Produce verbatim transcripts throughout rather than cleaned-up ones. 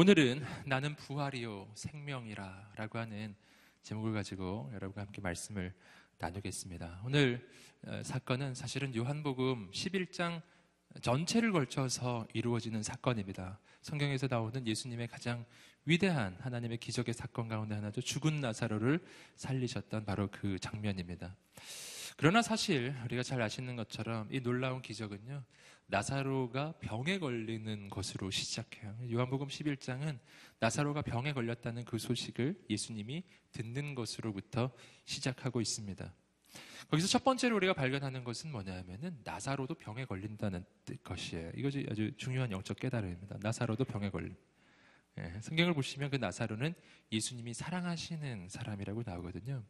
오늘은 나는 부활이요 생명이라 라고 하는 제목을 가지고 여러분과 함께 말씀을 나누겠습니다. 오늘 사건은 사실은 요한복음 십일 장 전체를 걸쳐서 이루어지는 사건입니다. 성경에서 나오는 예수님의 가장 위대한 하나님의 기적의 사건 가운데 하나죠. 죽은 나사로를 살리셨던 바로 그 장면입니다. 그러나 사실 우리가 잘 아시는 것처럼 이 놀라운 기적은요, 나사로가 병에 걸리는 것으로 시작해요. 요한복음 십일 장은 나사로가 병에 걸렸다는 그 소식을 예수님이 듣는 것으로부터 시작하고 있습니다. 거기서 첫 번째로 우리가 발견하는 것은 뭐냐면은 나사로도 병에 걸린다는 것이에요. 이것이 아주 중요한 영적 깨달음입니다. 나사로도 병에 걸림. 예, 성경을 보시면 그 나사로는 예수님이 사랑하시는 사람이라고 나오거든요.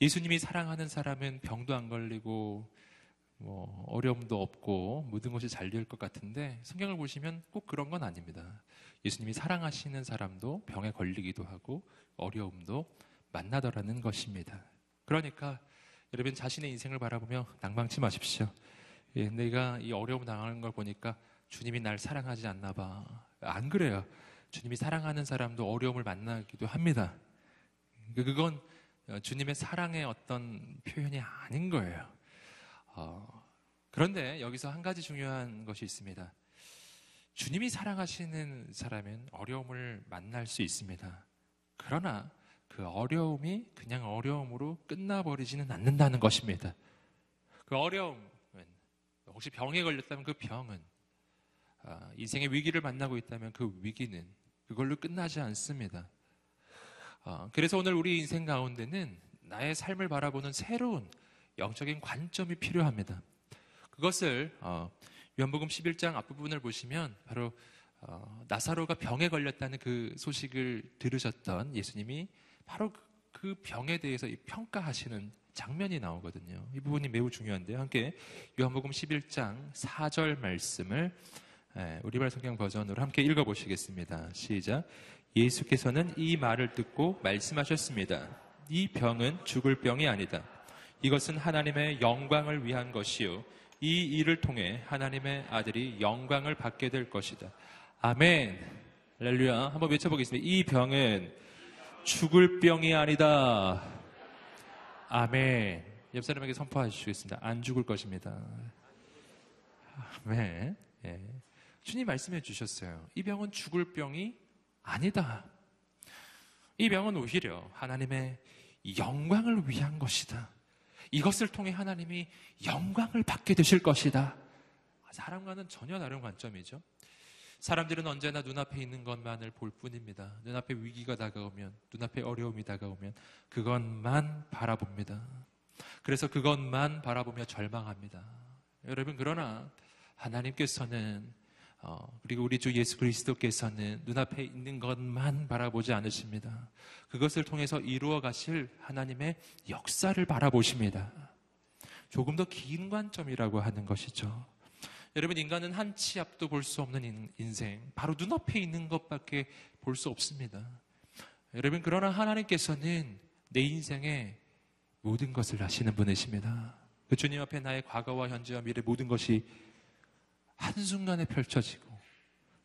예수님이 사랑하는 사람은 병도 안 걸리고 뭐 어려움도 없고 모든 것이 잘 될 것 같은데, 성경을 보시면 꼭 그런 건 아닙니다. 예수님이 사랑하시는 사람도 병에 걸리기도 하고 어려움도 만나더라는 것입니다. 그러니까 여러분 자신의 인생을 바라보며 낭망치 마십시오. 예, 내가 이 어려움 당하는 걸 보니까 주님이 날 사랑하지 않나 봐. 안 그래요. 주님이 사랑하는 사람도 어려움을 만나기도 합니다. 그건 주님의 사랑의 어떤 표현이 아닌 거예요. 어, 그런데 여기서 한 가지 중요한 것이 있습니다. 주님이 사랑하시는 사람은 어려움을 만날 수 있습니다. 그러나 그 어려움이 그냥 어려움으로 끝나버리지는 않는다는 것입니다. 그 어려움은, 혹시 병에 걸렸다면 그 병은, 아, 인생의 위기를 만나고 있다면 그 위기는 그걸로 끝나지 않습니다. 아, 그래서 오늘 우리 인생 가운데는 나의 삶을 바라보는 새로운 영적인 관점이 필요합니다. 그것을 어, 요한복음 십일 장 앞부분을 보시면 바로 어, 나사로가 병에 걸렸다는 그 소식을 들으셨던 예수님이 바로 그 병에 대해서 평가하시는 장면이 나오거든요. 이 부분이 매우 중요한데요. 함께 요한복음 십일 장 사 절 말씀을 우리말 성경 버전으로 함께 읽어보시겠습니다. 시작. 예수께서는 이 말을 듣고 말씀하셨습니다. 이 병은 죽을 병이 아니다. 이것은 하나님의 영광을 위한 것이요, 이 일을 통해 하나님의 아들이 영광을 받게 될 것이다. 아멘. 할렐루야. 한번 외쳐보겠습니다. 이 병은 죽을 병이 아니다. 아멘. 옆 사람에게 선포해 주시겠습니다. 안 죽을 것입니다. 아멘. 예. 주님 말씀해 주셨어요. 이 병은 죽을 병이 아니다. 이 병은 오히려 하나님의 영광을 위한 것이다. 이것을 통해 하나님이 영광을 받게 되실 것이다. 사람과는 전혀 다른 관점이죠. 사람들은 언제나 눈앞에 있는 것만을 볼 뿐입니다. 눈앞에 위기가 다가오면, 눈앞에 어려움이 다가오면 그것만 바라봅니다. 그래서 그것만 바라보며 절망합니다. 여러분, 그러나 하나님께서는 어, 그리고 우리 주 예수 그리스도께서는 눈앞에 있는 것만 바라보지 않으십니다. 그것을 통해서 이루어 가실 하나님의 역사를 바라보십니다. 조금 더 긴 관점이라고 하는 것이죠. 여러분, 인간은 한 치 앞도 볼 수 없는 인생, 바로 눈앞에 있는 것밖에 볼 수 없습니다. 여러분, 그러나 하나님께서는 내 인생의 모든 것을 아시는 분이십니다. 그 주님 앞에 나의 과거와 현재와 미래 모든 것이 한순간에 펼쳐지고,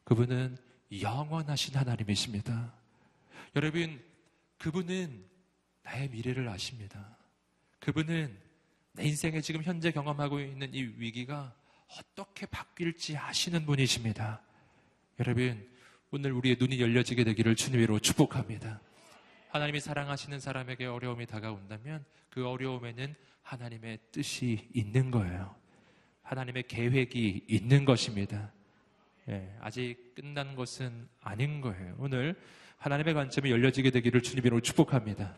그분은 영원하신 하나님이십니다. 여러분, 그분은 나의 미래를 아십니다. 그분은 내 인생에 지금 현재 경험하고 있는 이 위기가 어떻게 바뀔지 아시는 분이십니다. 여러분, 오늘 우리의 눈이 열려지게 되기를 주님으로 축복합니다. 하나님이 사랑하시는 사람에게 어려움이 다가온다면 그 어려움에는 하나님의 뜻이 있는 거예요. 하나님의 계획이 있는 것입니다. 예, 아직 끝난 것은 아닌 거예요. 오늘 하나님의 관점이 열려지게 되기를 주님으로 축복합니다.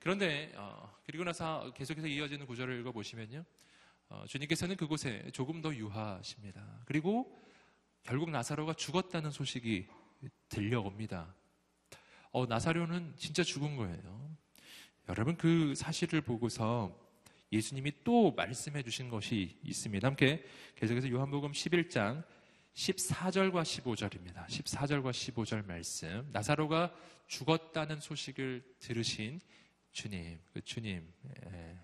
그런데 어, 그리고 나서 계속해서 이어지는 구절을 읽어보시면요, 어, 주님께서는 그곳에 조금 더 유하십니다. 그리고 결국 나사로가 죽었다는 소식이 들려옵니다. 어, 나사로는 진짜 죽은 거예요. 여러분, 그 사실을 보고서 예수님이 또 말씀해 주신 것이 있습니다. 함께 계속해서 요한복음 십일 장 십사 절과 십오 절입니다. 십사 절과 십오 절 말씀. 나사로가 죽었다는 소식을 들으신 주님, 그 주님, 예.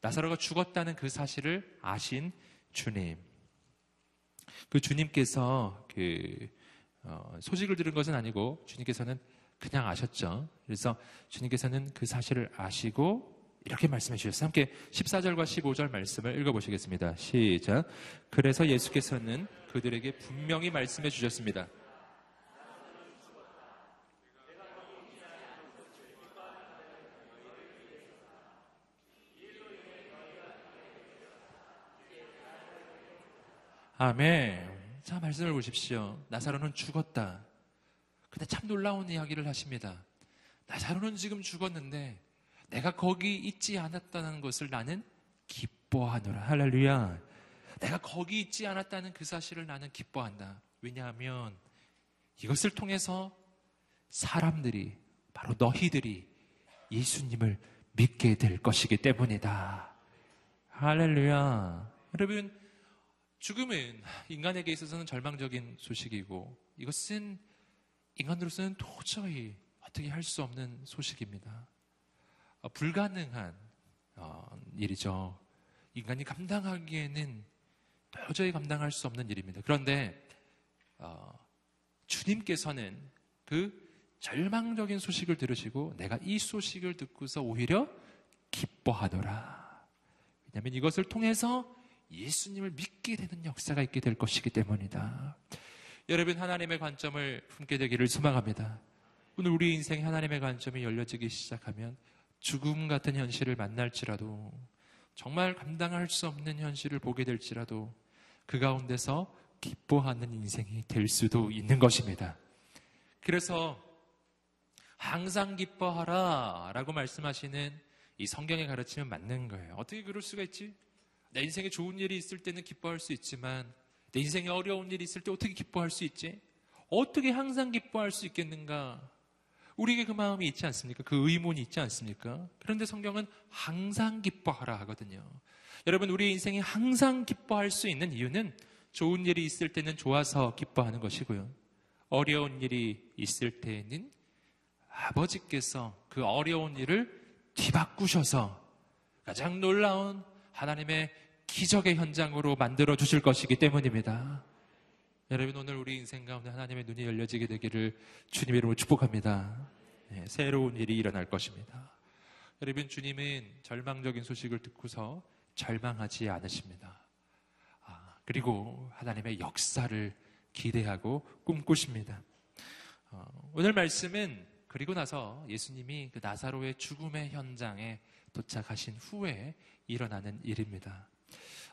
나사로가 죽었다는 그 사실을 아신 주님, 그 주님께서 그 소식을 들은 것은 아니고 주님께서는 그냥 아셨죠. 그래서 주님께서는 그 사실을 아시고 이렇게 말씀해 주셨어요. 함께 십사 절과 십오 절 말씀을 읽어보시겠습니다. 시작. 그래서 예수께서는 그들에게 분명히 말씀해 주셨습니다. 아멘. 자, 말씀을 보십시오. 나사로는 죽었다. 근데 참 놀라운 이야기를 하십니다. 나사로는 지금 죽었는데 내가 거기 있지 않았다는 것을 나는 기뻐하노라. 할렐루야. 내가 거기 있지 않았다는 그 사실을 나는 기뻐한다. 왜냐하면 이것을 통해서 사람들이, 바로 너희들이 예수님을 믿게 될 것이기 때문이다. 할렐루야. 여러분, 죽음은 인간에게 있어서는 절망적인 소식이고, 이것은 인간으로서는 도저히 어떻게 할 수 없는 소식입니다. 불가능한 일이죠. 인간이 감당하기에는 도저히 감당할 수 없는 일입니다. 그런데 주님께서는 그 절망적인 소식을 들으시고 내가 이 소식을 듣고서 오히려 기뻐하더라. 왜냐하면 이것을 통해서 예수님을 믿게 되는 역사가 있게 될 것이기 때문이다. 여러분, 하나님의 관점을 품게 되기를 소망합니다. 오늘 우리 인생에 하나님의 관점이 열려지기 시작하면 죽음 같은 현실을 만날지라도, 정말 감당할 수 없는 현실을 보게 될지라도 그 가운데서 기뻐하는 인생이 될 수도 있는 것입니다. 그래서 항상 기뻐하라 라고 말씀하시는 이 성경의 가르침은 맞는 거예요. 어떻게 그럴 수가 있지? 내 인생에 좋은 일이 있을 때는 기뻐할 수 있지만 내 인생에 어려운 일이 있을 때 어떻게 기뻐할 수 있지? 어떻게 항상 기뻐할 수 있겠는가? 우리에게 그 마음이 있지 않습니까? 그 의문이 있지 않습니까? 그런데 성경은 항상 기뻐하라 하거든요. 여러분, 우리의 인생이 항상 기뻐할 수 있는 이유는 좋은 일이 있을 때는 좋아서 기뻐하는 것이고요, 어려운 일이 있을 때에는 아버지께서 그 어려운 일을 뒤바꾸셔서 가장 놀라운 하나님의 기적의 현장으로 만들어 주실 것이기 때문입니다. 여러분, 오늘 우리 인생 가운데 하나님의 눈이 열려지게 되기를 주님의 이름으로 축복합니다. 네, 새로운 일이 일어날 것입니다. 여러분, 주님은 절망적인 소식을 듣고서 절망하지 않으십니다. 아, 그리고 하나님의 역사를 기대하고 꿈꾸십니다. 어, 오늘 말씀은 그리고 나서 예수님이 그 나사로의 죽음의 현장에 도착하신 후에 일어나는 일입니다.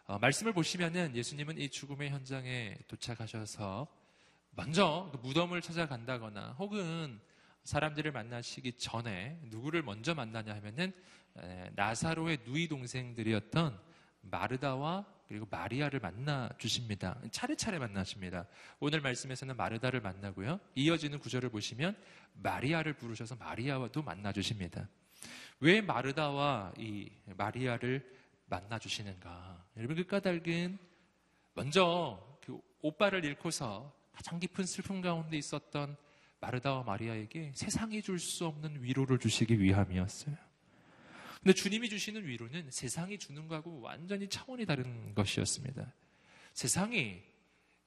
어, 말씀을 보시면은 예수님은 이 죽음의 현장에 도착하셔서 먼저 그 무덤을 찾아간다거나 혹은 사람들을 만나시기 전에 누구를 먼저 만나냐 하면은 에, 나사로의 누이 동생들이었던 마르다와 그리고 마리아를 만나 주십니다. 차례차례 만나십니다. 오늘 말씀에서는 마르다를 만나고요, 이어지는 구절을 보시면 마리아를 부르셔서 마리아와도 만나 주십니다. 왜 마르다와 이 마리아를 만나주시는가? 여러분, 그 까닭은 먼저 그 오빠를 잃고서 가장 깊은 슬픔 가운데 있었던 마르다와 마리아에게 세상이 줄 수 없는 위로를 주시기 위함이었어요. 근데 주님이 주시는 위로는 세상이 주는 거하고 완전히 차원이 다른 것이었습니다. 세상이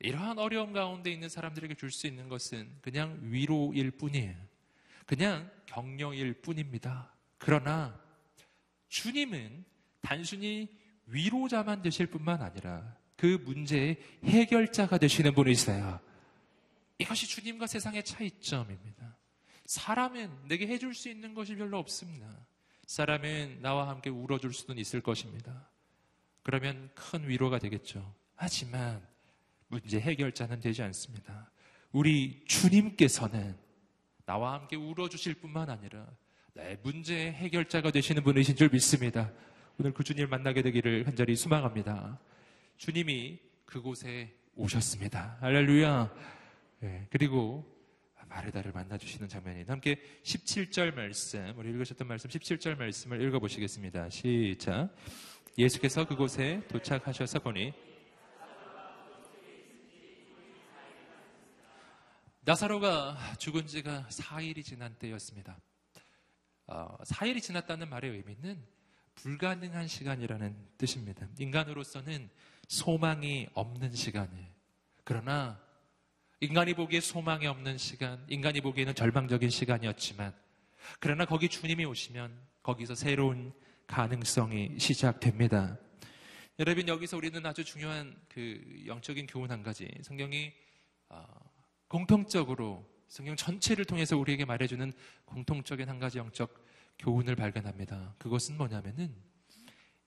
이러한 어려움 가운데 있는 사람들에게 줄 수 있는 것은 그냥 위로일 뿐이에요. 그냥 격려일 뿐입니다. 그러나 주님은 단순히 위로자만 되실 뿐만 아니라 그 문제의 해결자가 되시는 분이세요. 이것이 주님과 세상의 차이점입니다. 사람은 내게 해줄 수 있는 것이 별로 없습니다. 사람은 나와 함께 울어줄 수는 있을 것입니다. 그러면 큰 위로가 되겠죠. 하지만 문제 해결자는 되지 않습니다. 우리 주님께서는 나와 함께 울어주실 뿐만 아니라 내 문제의 해결자가 되시는 분이신 줄 믿습니다. 오늘 그 주님을 만나게 되기를 간절히 소망합니다. 주님이 그곳에 오셨습니다. 할렐루야. 네, 그리고 마르다를 만나주시는 장면이, 함께 십칠 절 말씀, 우리 읽으셨던 말씀 십칠 절 말씀을 읽어보시겠습니다. 시작. 예수께서 그곳에 도착하셔서 보니 나사로가 죽은 지가 사 일이 지난 때였습니다. 어, 사 일이 지났다는 말의 의미는 불가능한 시간이라는 뜻입니다. 인간으로서는 소망이 없는 시간이에요. 그러나 인간이 보기에 소망이 없는 시간, 인간이 보기에는 절망적인 시간이었지만 그러나 거기 주님이 오시면 거기서 새로운 가능성이 시작됩니다. 여러분, 여기서 우리는 아주 중요한 그 영적인 교훈 한 가지, 성경이 공통적으로 성경 전체를 통해서 우리에게 말해주는 공통적인 한 가지 영적 교훈을 발견합니다. 그것은 뭐냐면은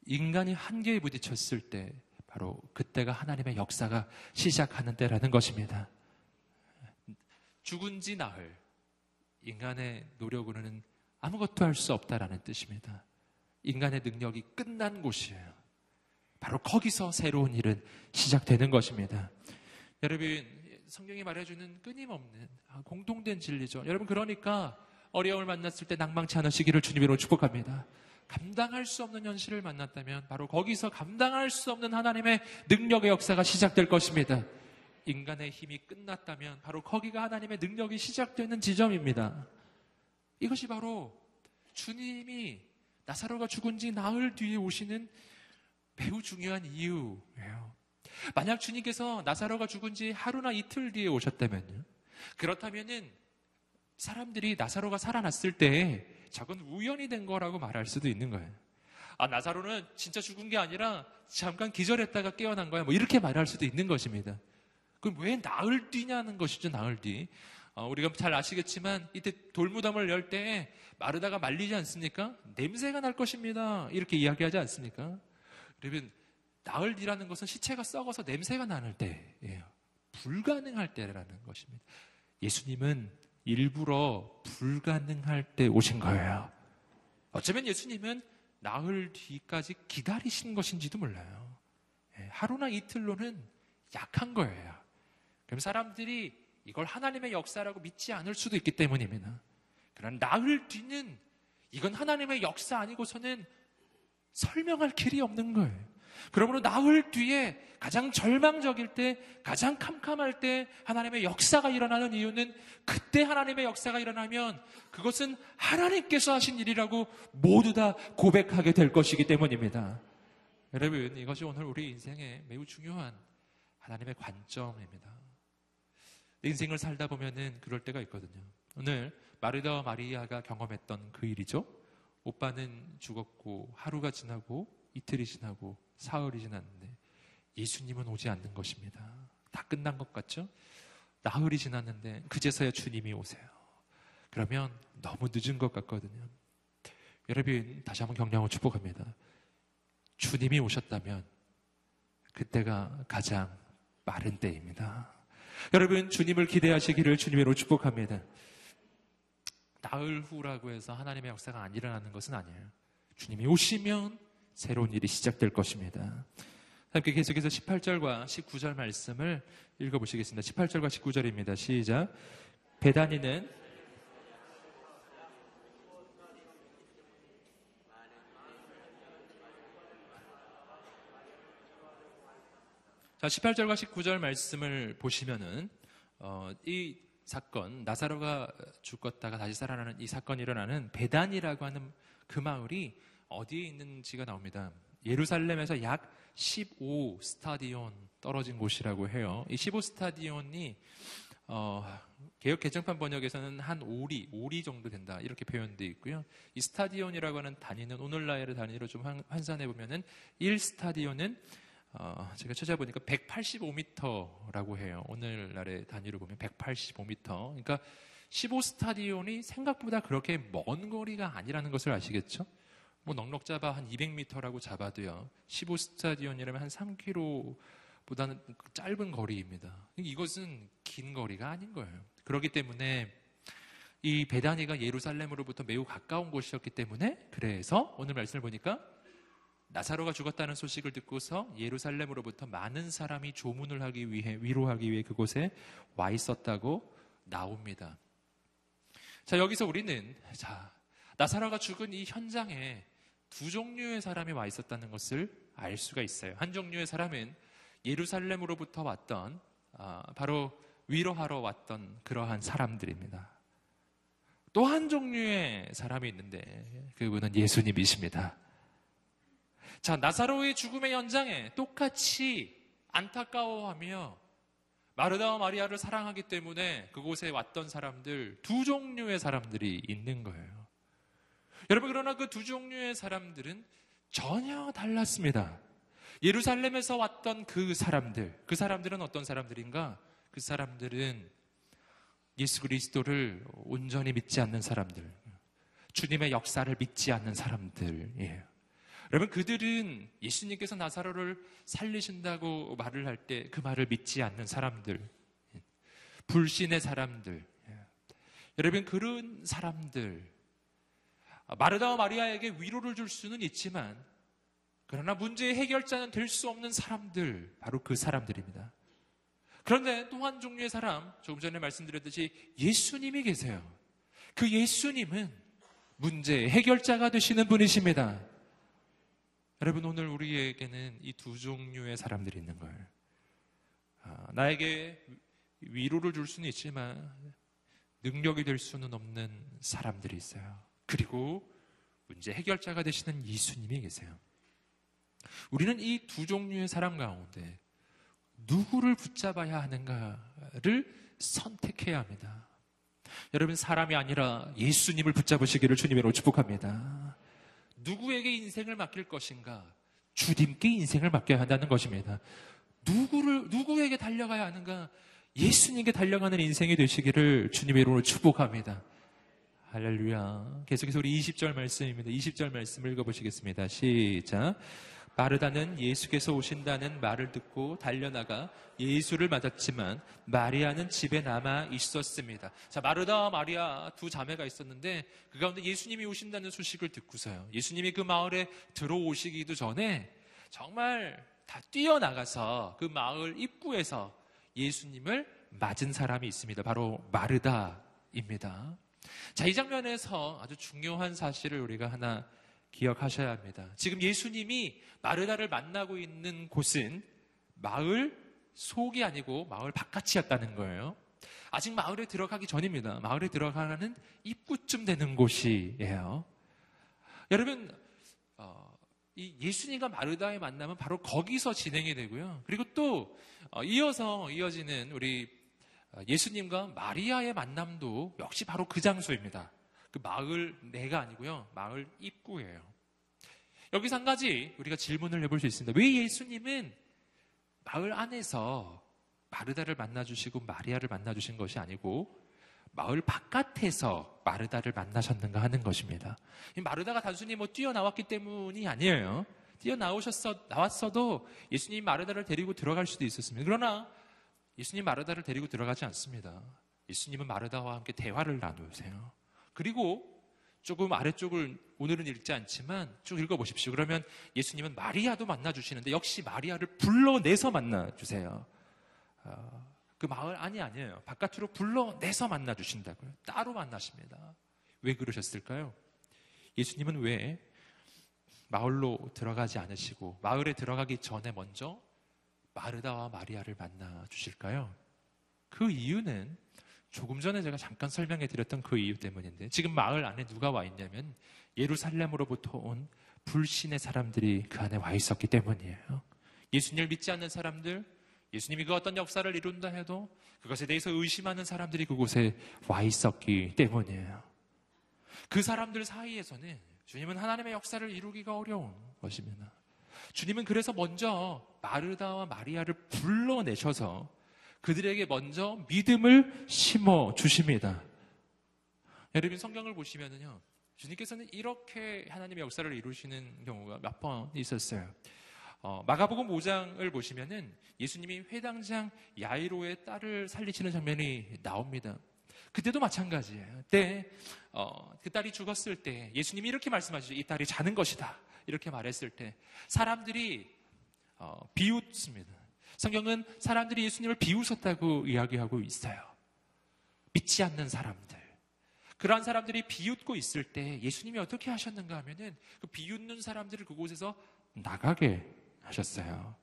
인간이 한계에 부딪혔을 때 바로 그때가 하나님의 역사가 시작하는 때라는 것입니다. 죽은 지 나흘, 인간의 노력으로는 아무것도 할 수 없다라는 뜻입니다. 인간의 능력이 끝난 곳이에요. 바로 거기서 새로운 일은 시작되는 것입니다. 여러분, 성경이 말해주는 끊임없는 공통된 진리죠. 여러분, 그러니까 어려움을 만났을 때 낭망치 않으시기를 주님으로 축복합니다. 감당할 수 없는 현실을 만났다면 바로 거기서 감당할 수 없는 하나님의 능력의 역사가 시작될 것입니다. 인간의 힘이 끝났다면 바로 거기가 하나님의 능력이 시작되는 지점입니다. 이것이 바로 주님이 나사로가 죽은 지 나흘 뒤에 오시는 매우 중요한 이유예요. 만약 주님께서 나사로가 죽은 지 하루나 이틀 뒤에 오셨다면요, 그렇다면은 사람들이 나사로가 살아났을 때 작은 우연이 된 거라고 말할 수도 있는 거예요. 아, 나사로는 진짜 죽은 게 아니라 잠깐 기절했다가 깨어난 거야, 뭐 이렇게 말할 수도 있는 것입니다. 그럼 왜 나흘 뒤냐는 것이죠, 나흘 뒤. 어, 우리가 잘 아시겠지만 이때 돌무덤을 열 때 마르다가 말리지 않습니까? 냄새가 날 것입니다, 이렇게 이야기하지 않습니까? 그러면 나흘 뒤라는 것은 시체가 썩어서 냄새가 나는 때예요. 불가능할 때라는 것입니다. 예수님은 일부러 불가능할 때 오신 거예요. 어쩌면 예수님은 나흘 뒤까지 기다리신 것인지도 몰라요. 하루나 이틀로는 약한 거예요. 그럼 사람들이 이걸 하나님의 역사라고 믿지 않을 수도 있기 때문입니다. 그러나 나흘 뒤는 이건 하나님의 역사 아니고서는 설명할 길이 없는 거예요. 그러므로 나흘 뒤에 가장 절망적일 때, 가장 캄캄할 때 하나님의 역사가 일어나는 이유는 그때 하나님의 역사가 일어나면 그것은 하나님께서 하신 일이라고 모두 다 고백하게 될 것이기 때문입니다. 여러분, 이것이 오늘 우리 인생의 매우 중요한 하나님의 관점입니다. 인생을 살다 보면은 그럴 때가 있거든요. 오늘 마르다와 마리아가 경험했던 그 일이죠. 오빠는 죽었고 하루가 지나고 이틀이 지나고 사흘이 지났는데 예수님은 오지 않는 것입니다. 다 끝난 것 같죠? 나흘이 지났는데 그제서야 주님이 오세요. 그러면 너무 늦은 것 같거든요. 여러분, 다시 한번 격려하고 축복합니다. 주님이 오셨다면 그때가 가장 빠른 때입니다. 여러분, 주님을 기대하시기를 주님으로 축복합니다. 나흘 후라고 해서 하나님의 역사가 안 일어나는 것은 아니에요. 주님이 오시면 새로운 일이 시작될 것입니다. 함께 계속해서 십팔 절과 십구 절 말씀을 읽어보시겠습니다. 십팔 절과 십구 절입니다. 시작. 베다니는 자, 십팔 절과 십구 절 말씀을 보시면은 어, 이 사건, 나사로가 죽었다가 다시 살아나는 이 사건이 일어나는 베단이라고 하는 그 마을이 어디에 있는지가 나옵니다. 예루살렘에서 약 십오 스타디온 떨어진 곳이라고 해요. 이 십오 스타디온이 어, 개역 개정판 번역에서는 한 오리, 오리 정도 된다, 이렇게 표현되어 있고요. 이 스타디온이라고 하는 단위는 오늘날의 단위로 좀 환산해 보면은 일 스타디온은 어, 제가 찾아보니까 백팔십오 미터라고 해요. 오늘날의 단위로 보면 백팔십오 미터. 그러니까 십오 스타디온이 생각보다 그렇게 먼 거리가 아니라는 것을 아시겠죠? 뭐 넉넉 잡아 한 이백 미터라고 잡아도요, 십오 스타디온이라면 한 삼 킬로미터보다는 짧은 거리입니다. 이것은 긴 거리가 아닌 거예요. 그렇기 때문에 이 베다니가 예루살렘으로부터 매우 가까운 곳이었기 때문에, 그래서 오늘 말씀을 보니까 나사로가 죽었다는 소식을 듣고서 예루살렘으로부터 많은 사람이 조문을 하기 위해, 위로하기 위해 그곳에 와 있었다고 나옵니다. 자, 여기서 우리는 자, 나사로가 죽은 이 현장에 두 종류의 사람이 와 있었다는 것을 알 수가 있어요. 한 종류의 사람은 예루살렘으로부터 왔던, 아, 바로 위로하러 왔던 그러한 사람들입니다. 또 한 종류의 사람이 있는데 그분은 예수님이십니다. 자, 나사로의 죽음의 현장에 똑같이 안타까워하며 마르다와 마리아를 사랑하기 때문에 그곳에 왔던 사람들, 두 종류의 사람들이 있는 거예요. 여러분, 그러나 그 두 종류의 사람들은 전혀 달랐습니다. 예루살렘에서 왔던 그 사람들, 그 사람들은 어떤 사람들인가? 그 사람들은 예수 그리스도를 온전히 믿지 않는 사람들, 주님의 역사를 믿지 않는 사람들이에요. 여러분, 그들은 예수님께서 나사로를 살리신다고 말을 할 때 그 말을 믿지 않는 사람들, 불신의 사람들, 여러분, 그런 사람들, 마르다와 마리아에게 위로를 줄 수는 있지만 그러나 문제의 해결자는 될 수 없는 사람들, 바로 그 사람들입니다. 그런데 또 한 종류의 사람, 조금 전에 말씀드렸듯이 예수님이 계세요. 그 예수님은 문제의 해결자가 되시는 분이십니다. 여러분, 오늘 우리에게는 이 두 종류의 사람들이 있는 거예요. 아, 나에게 위로를 줄 수는 있지만 능력이 될 수는 없는 사람들이 있어요. 그리고 문제 해결자가 되시는 예수님이 계세요. 우리는 이 두 종류의 사람 가운데 누구를 붙잡아야 하는가를 선택해야 합니다. 여러분, 사람이 아니라 예수님을 붙잡으시기를 주님으로 축복합니다. 누구에게 인생을 맡길 것인가? 주님께 인생을 맡겨야 한다는 것입니다. 누구를, 누구에게 달려가야 하는가? 예수님께 달려가는 인생이 되시기를 주님으로 축복합니다. 할렐루야. 계속해서 우리 이십 절 말씀입니다. 이십 절 말씀을 읽어보시겠습니다. 시작. 마르다는 예수께서 오신다는 말을 듣고 달려나가 예수를 맞았지만 마리아는 집에 남아 있었습니다. 자, 마르다와 마리아 두 자매가 있었는데 그 가운데 예수님이 오신다는 소식을 듣고서요, 예수님이 그 마을에 들어오시기도 전에 정말 다 뛰어나가서 그 마을 입구에서 예수님을 맞은 사람이 있습니다. 바로 마르다입니다. 자, 이 장면에서 아주 중요한 사실을 우리가 하나 기억하셔야 합니다. 지금 예수님이 마르다를 만나고 있는 곳은 마을 속이 아니고 마을 바깥이었다는 거예요. 아직 마을에 들어가기 전입니다. 마을에 들어가는 입구쯤 되는 곳이에요. 여러분, 어, 이 예수님과 마르다의 만남은 바로 거기서 진행이 되고요. 그리고 또 어, 이어서 이어지는 우리 예수님과 마리아의 만남도 역시 바로 그 장소입니다. 그 마을 내가 아니고요, 마을 입구예요. 여기서 한 가지 우리가 질문을 해볼 수 있습니다. 왜 예수님은 마을 안에서 마르다를 만나주시고 마리아를 만나주신 것이 아니고 마을 바깥에서 마르다를 만나셨는가 하는 것입니다. 마르다가 단순히 뭐 뛰어나왔기 때문이 아니에요. 뛰어나오셨어, 나왔어도 예수님이 마르다를 데리고 들어갈 수도 있었습니다. 그러나 예수님 마르다를 데리고 들어가지 않습니다. 예수님은 마르다와 함께 대화를 나누세요. 그리고 조금 아래쪽을 오늘은 읽지 않지만 쭉 읽어보십시오. 그러면 예수님은 마리아도 만나주시는데 역시 마리아를 불러내서 만나주세요. 어, 그 마을 안이 아니에요. 바깥으로 불러내서 만나주신다고요. 따로 만나십니다. 왜 그러셨을까요? 예수님은 왜 마을로 들어가지 않으시고 마을에 들어가기 전에 먼저 마르다와 마리아를 만나 주실까요? 그 이유는 조금 전에 제가 잠깐 설명해 드렸던 그 이유 때문인데, 지금 마을 안에 누가 와 있냐면 예루살렘으로부터 온 불신의 사람들이 그 안에 와 있었기 때문이에요. 예수님을 믿지 않는 사람들, 예수님이 그 어떤 역사를 이룬다 해도 그것에 대해서 의심하는 사람들이 그곳에 와 있었기 때문이에요. 그 사람들 사이에서는 주님은 하나님의 역사를 이루기가 어려운 것입니다. 주님은 그래서 먼저 마르다와 마리아를 불러내셔서 그들에게 먼저 믿음을 심어 주십니다. 여러분, 성경을 보시면은요, 주님께서는 이렇게 하나님의 역사를 이루시는 경우가 몇 번 있었어요. 어, 마가복음 오 장을 보시면은 예수님이 회당장 야이로의 딸을 살리시는 장면이 나옵니다. 그때도 마찬가지예요. 그때 어, 그 딸이 죽었을 때 예수님이 이렇게 말씀하시죠. 이 딸이 자는 것이다. 이렇게 말했을 때 사람들이 어, 비웃습니다. 성경은 사람들이 예수님을 비웃었다고 이야기하고 있어요. 믿지 않는 사람들, 그러한 사람들이 비웃고 있을 때 예수님이 어떻게 하셨는가 하면은 그 비웃는 사람들을 그곳에서 나가게 하셨어요.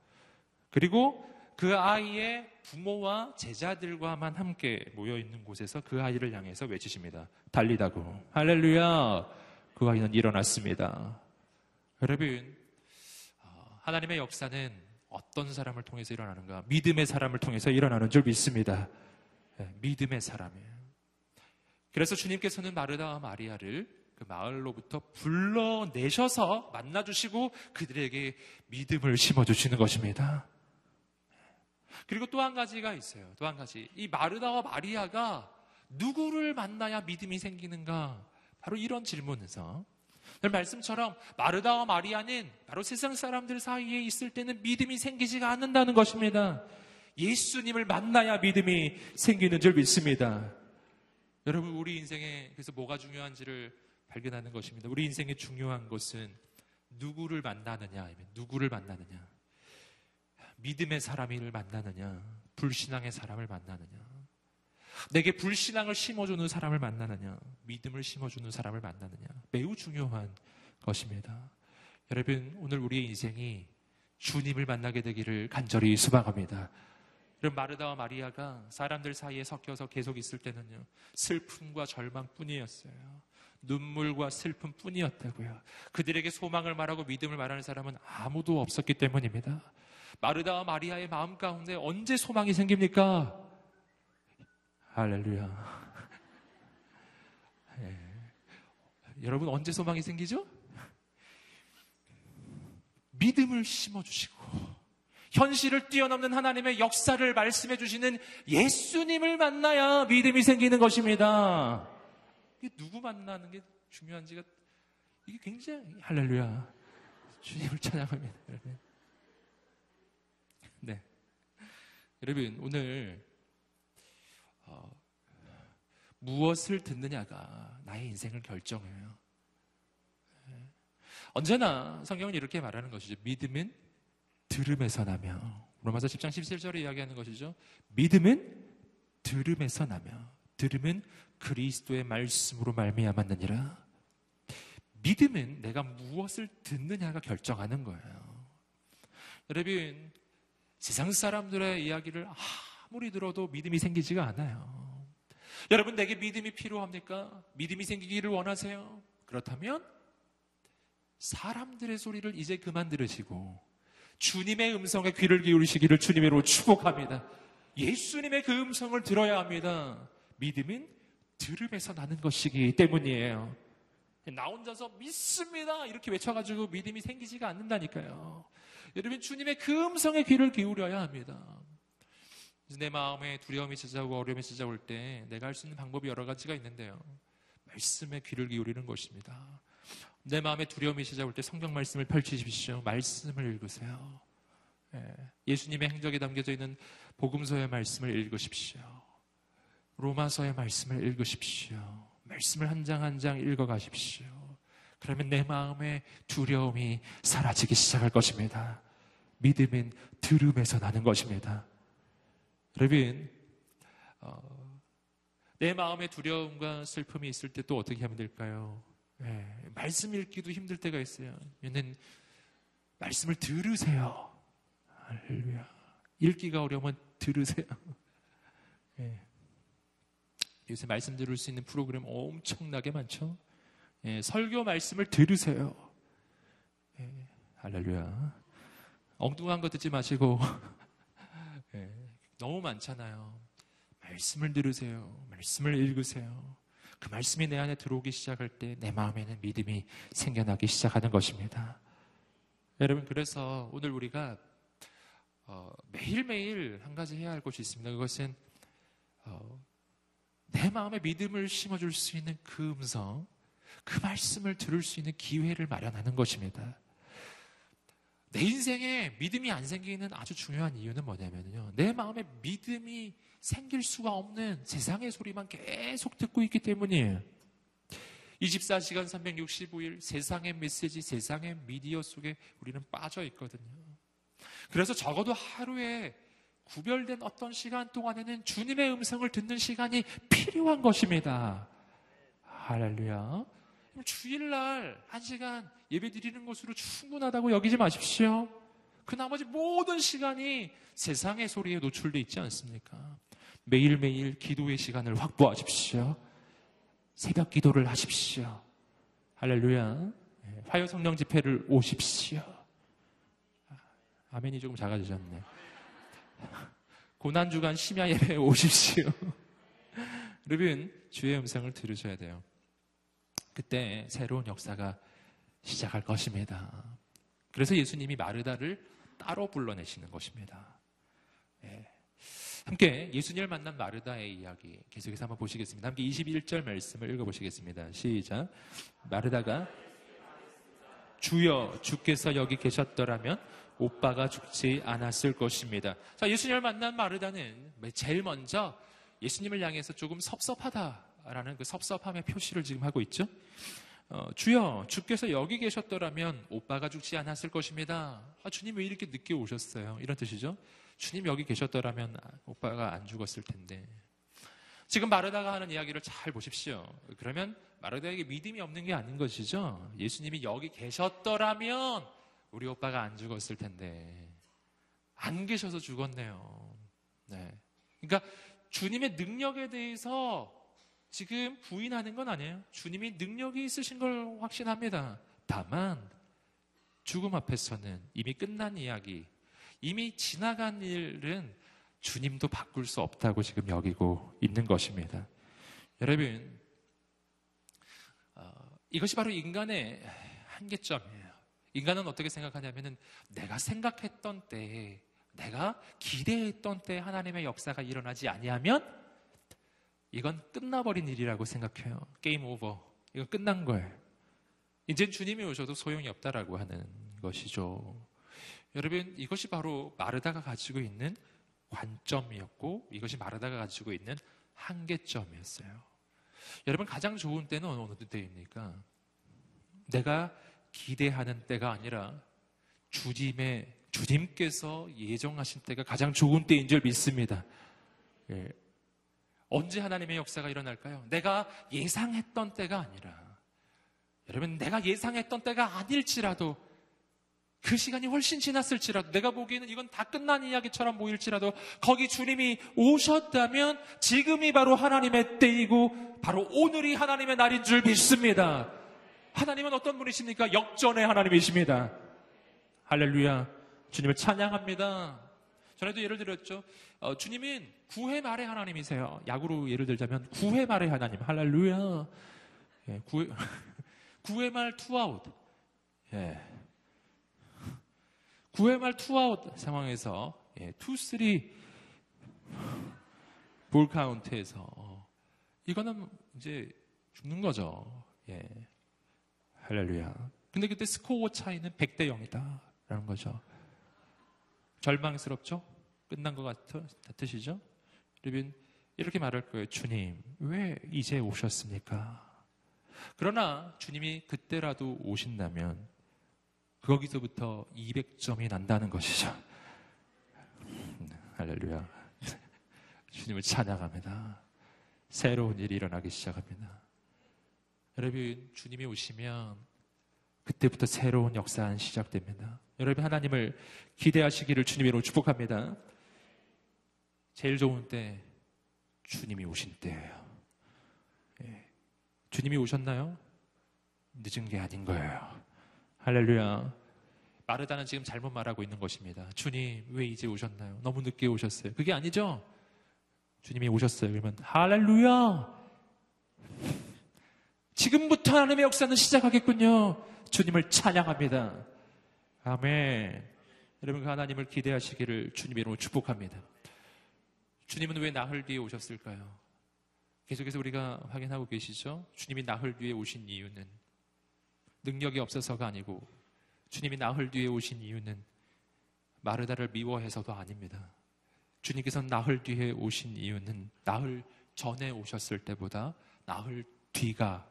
그리고 그 아이의 부모와 제자들과만 함께 모여있는 곳에서 그 아이를 향해서 외치십니다. 달리다고. 할렐루야. 그 아이는 일어났습니다. 여러분, 하나님의 역사는 어떤 사람을 통해서 일어나는가? 믿음의 사람을 통해서 일어나는 줄 믿습니다. 네, 믿음의 사람이에요. 그래서 주님께서는 마르다와 마리아를 그 마을로부터 불러내셔서 만나주시고 그들에게 믿음을 심어주시는 것입니다. 그리고 또 한 가지가 있어요. 또 한 가지. 이 마르다와 마리아가 누구를 만나야 믿음이 생기는가? 바로 이런 질문에서. 말씀처럼 마르다와 마리아는 바로 세상 사람들 사이에 있을 때는 믿음이 생기지가 않는다는 것입니다. 예수님을 만나야 믿음이 생기는 줄 믿습니다. 여러분, 우리 인생에 그래서 뭐가 중요한지를 발견하는 것입니다. 우리 인생에 중요한 것은 누구를 만나느냐, 누구를 만나느냐, 믿음의 사람을 만나느냐, 불신앙의 사람을 만나느냐, 내게 불신앙을 심어주는 사람을 만나느냐, 믿음을 심어주는 사람을 만나느냐, 매우 중요한 것입니다. 여러분, 오늘 우리의 인생이 주님을 만나게 되기를 간절히 소망합니다. 이런 마르다와 마리아가 사람들 사이에 섞여서 계속 있을 때는요, 슬픔과 절망뿐이었어요. 눈물과 슬픔뿐이었다고요. 그들에게 소망을 말하고 믿음을 말하는 사람은 아무도 없었기 때문입니다. 마르다와 마리아의 마음 가운데 언제 소망이 생깁니까? 할렐루야. 예. 여러분, 언제 소망이 생기죠? 믿음을 심어주시고 현실을 뛰어넘는 하나님의 역사를 말씀해 주시는 예수님을 만나야 믿음이 생기는 것입니다. 이게 누구 만나는 게 중요한지가 이게 굉장히. 할렐루야. 주님을 찬양합니다. 네, 여러분, 오늘 어, 무엇을 듣느냐가 나의 인생을 결정해요. 네. 언제나 성경은 이렇게 말하는 것이죠. 믿음은 들음에서 나며, 로마서 십 장 십칠 절에 이야기하는 것이죠. 믿음은 들음에서 나며 들음은 그리스도의 말씀으로 말미암았느니라. 믿음은 내가 무엇을 듣느냐가 결정하는 거예요. 여러분, 세상 사람들의 이야기를 아, 아무리 들어도 믿음이 생기지가 않아요. 여러분, 내게 믿음이 필요합니까? 믿음이 생기기를 원하세요? 그렇다면 사람들의 소리를 이제 그만 들으시고 주님의 음성에 귀를 기울이시기를 주님으로 축복합니다. 예수님의 그 음성을 들어야 합니다. 믿음은 들음에서 나는 것이기 때문이에요. 나 혼자서 믿습니다 이렇게 외쳐가지고 믿음이 생기지가 않는다니까요. 여러분, 주님의 그 음성에 귀를 기울여야 합니다. 내 마음에 두려움이 찾아오고 어려움이 찾아올 때 내가 할 수 있는 방법이 여러 가지가 있는데요, 말씀에 귀를 기울이는 것입니다. 내 마음에 두려움이 찾아올 때 성경 말씀을 펼치십시오. 말씀을 읽으세요. 예수님의 행적에 담겨져 있는 복음서의 말씀을 읽으십시오. 로마서의 말씀을 읽으십시오. 말씀을 한 장 한 장 읽어가십시오. 그러면 내 마음에 두려움이 사라지기 시작할 것입니다. 믿음은 들음에서 나는 것입니다. 여러분, 어, 내 마음에 두려움과 슬픔이 있을 때 또 어떻게 하면 될까요? 예, 말씀 읽기도 힘들 때가 있어요. 얘는 말씀을 들으세요. 할렐루야. 읽기가 어려우면 들으세요. 예. 요새 말씀 들을 수 있는 프로그램 엄청나게 많죠? 예, 설교 말씀을 들으세요. 예, 할렐루야. 엉뚱한 거 듣지 마시고 예. 너무 많잖아요. 말씀을 들으세요. 말씀을 읽으세요. 그 말씀이 내 안에 들어오기 시작할 때 내 마음에는 믿음이 생겨나기 시작하는 것입니다. 여러분, 그래서 오늘 우리가 어, 매일매일 한 가지 해야 할 것이 있습니다. 그것은 어, 내 마음에 믿음을 심어줄 수 있는 그 음성, 그 말씀을 들을 수 있는 기회를 마련하는 것입니다. 내 인생에 믿음이 안 생기는 아주 중요한 이유는 뭐냐면요, 내 마음에 믿음이 생길 수가 없는 세상의 소리만 계속 듣고 있기 때문이에요. 이십사 시간 삼백육십오 일 세상의 메시지, 세상의 미디어 속에 우리는 빠져 있거든요. 그래서 적어도 하루에 구별된 어떤 시간 동안에는 주님의 음성을 듣는 시간이 필요한 것입니다. 할렐루야. 주일날 한 시간 예배 드리는 것으로 충분하다고 여기지 마십시오. 그 나머지 모든 시간이 세상의 소리에 노출되어 있지 않습니까? 매일매일 기도의 시간을 확보하십시오. 새벽 기도를 하십시오. 할렐루야. 화요 성령 집회를 오십시오. 아멘이 조금 작아지셨네. 고난주간 심야 예배에 오십시오. 여러분, 주의 음성을 들으셔야 돼요. 그때 새로운 역사가 시작할 것입니다. 그래서 예수님이 마르다를 따로 불러내시는 것입니다. 예. 함께 예수님을 만난 마르다의 이야기 계속해서 한번 보시겠습니다. 함께 이십일 절 말씀을 읽어보시겠습니다. 시작. 마르다가 주여, 주께서 여기 계셨더라면 오빠가 죽지 않았을 것입니다. 자, 예수님을 만난 마르다는 제일 먼저 예수님을 향해서 조금 섭섭하다라는 그 섭섭함의 표시를 지금 하고 있죠. 어, 주여, 주께서 여기 계셨더라면 오빠가 죽지 않았을 것입니다. 아, 주님 왜 이렇게 늦게 오셨어요? 이런 뜻이죠. 주님 여기 계셨더라면 오빠가 안 죽었을 텐데. 지금 마르다가 하는 이야기를 잘 보십시오. 그러면 마르다에게 믿음이 없는 게 아닌 것이죠. 예수님이 여기 계셨더라면 우리 오빠가 안 죽었을 텐데 안 계셔서 죽었네요. 네. 그러니까 주님의 능력에 대해서 지금 부인하는 건 아니에요. 주님이 능력이 있으신 걸 확신합니다. 다만 죽음 앞에서는 이미 끝난 이야기, 이미 지나간 일은 주님도 바꿀 수 없다고 지금 여기고 있는 것입니다. 여러분, 어, 이것이 바로 인간의 한계점이에요. 인간은 어떻게 생각하냐면은 내가 생각했던 때에, 내가 기대했던 때에 하나님의 역사가 일어나지 아니하면 이건 끝나버린 일이라고 생각해요. 게임 오버, 이건 끝난 거예요. 이젠 주님이 오셔도 소용이 없다라고 하는 것이죠. 여러분, 이것이 바로 마르다가 가지고 있는 관점이었고 이것이 마르다가 가지고 있는 한계점이었어요. 여러분, 가장 좋은 때는 어느 때입니까? 내가 기대하는 때가 아니라 주님의, 주님께서 예정하신 때가 가장 좋은 때인 줄 믿습니다. 예. 언제 하나님의 역사가 일어날까요? 내가 예상했던 때가 아니라, 여러분, 내가 예상했던 때가 아닐지라도, 그 시간이 훨씬 지났을지라도, 내가 보기에는 이건 다 끝난 이야기처럼 보일지라도 거기 주님이 오셨다면 지금이 바로 하나님의 때이고 바로 오늘이 하나님의 날인 줄 믿습니다. 하나님은 어떤 분이십니까? 역전의 하나님이십니다. 할렐루야. 주님을 찬양합니다. 전에도 예를 들었죠. 어, 주님은 구회 말의 하나님이세요. 야구로 예를 들자면 구회 말의 하나님. 할렐루야. 예, 구회, 구회 말 투아웃. 예. 구회 말 투아웃 상황에서 예, 투 쓰리 볼 카운트에서 어, 이거는 이제 죽는 거죠. 예. 할렐루야. 근데 그때 스코어 차이는 백 대 영이다 라는 거죠. 절망스럽죠? 끝난 것 같으시죠? 여러분, 이렇게 말할 거예요. 주님, 왜 이제 오셨습니까? 그러나 주님이 그때라도 오신다면 거기서부터 이백 점이 난다는 것이죠. 할렐루야. 주님을 찬양합니다. 새로운 일이 일어나기 시작합니다. 여러분, 주님이 오시면 그때부터 새로운 역사는 시작됩니다. 여러분, 하나님을 기대하시기를 주님으로 축복합니다. 제일 좋은 때 주님이 오신 때예요. 예. 주님이 오셨나요? 늦은 게 아닌 거예요. 할렐루야. 마르다는 지금 잘못 말하고 있는 것입니다. 주님, 왜 이제 오셨나요? 너무 늦게 오셨어요. 그게 아니죠. 주님이 오셨어요. 그러면 할렐루야. 지금부터 하나님의 역사는 시작하겠군요. 주님을 찬양합니다. 아멘. 여러분, 그 하나님을 기대하시기를 주님의 이름으로 축복합니다. 주님은 왜 나흘 뒤에 오셨을까요? 계속해서 우리가 확인하고 계시죠? 주님이 나흘 뒤에 오신 이유는 능력이 없어서가 아니고, 주님이 나흘 뒤에 오신 이유는 마르다를 미워해서도 아닙니다. 주님께서는 나흘 뒤에 오신 이유는 나흘 전에 오셨을 때보다 나흘 뒤가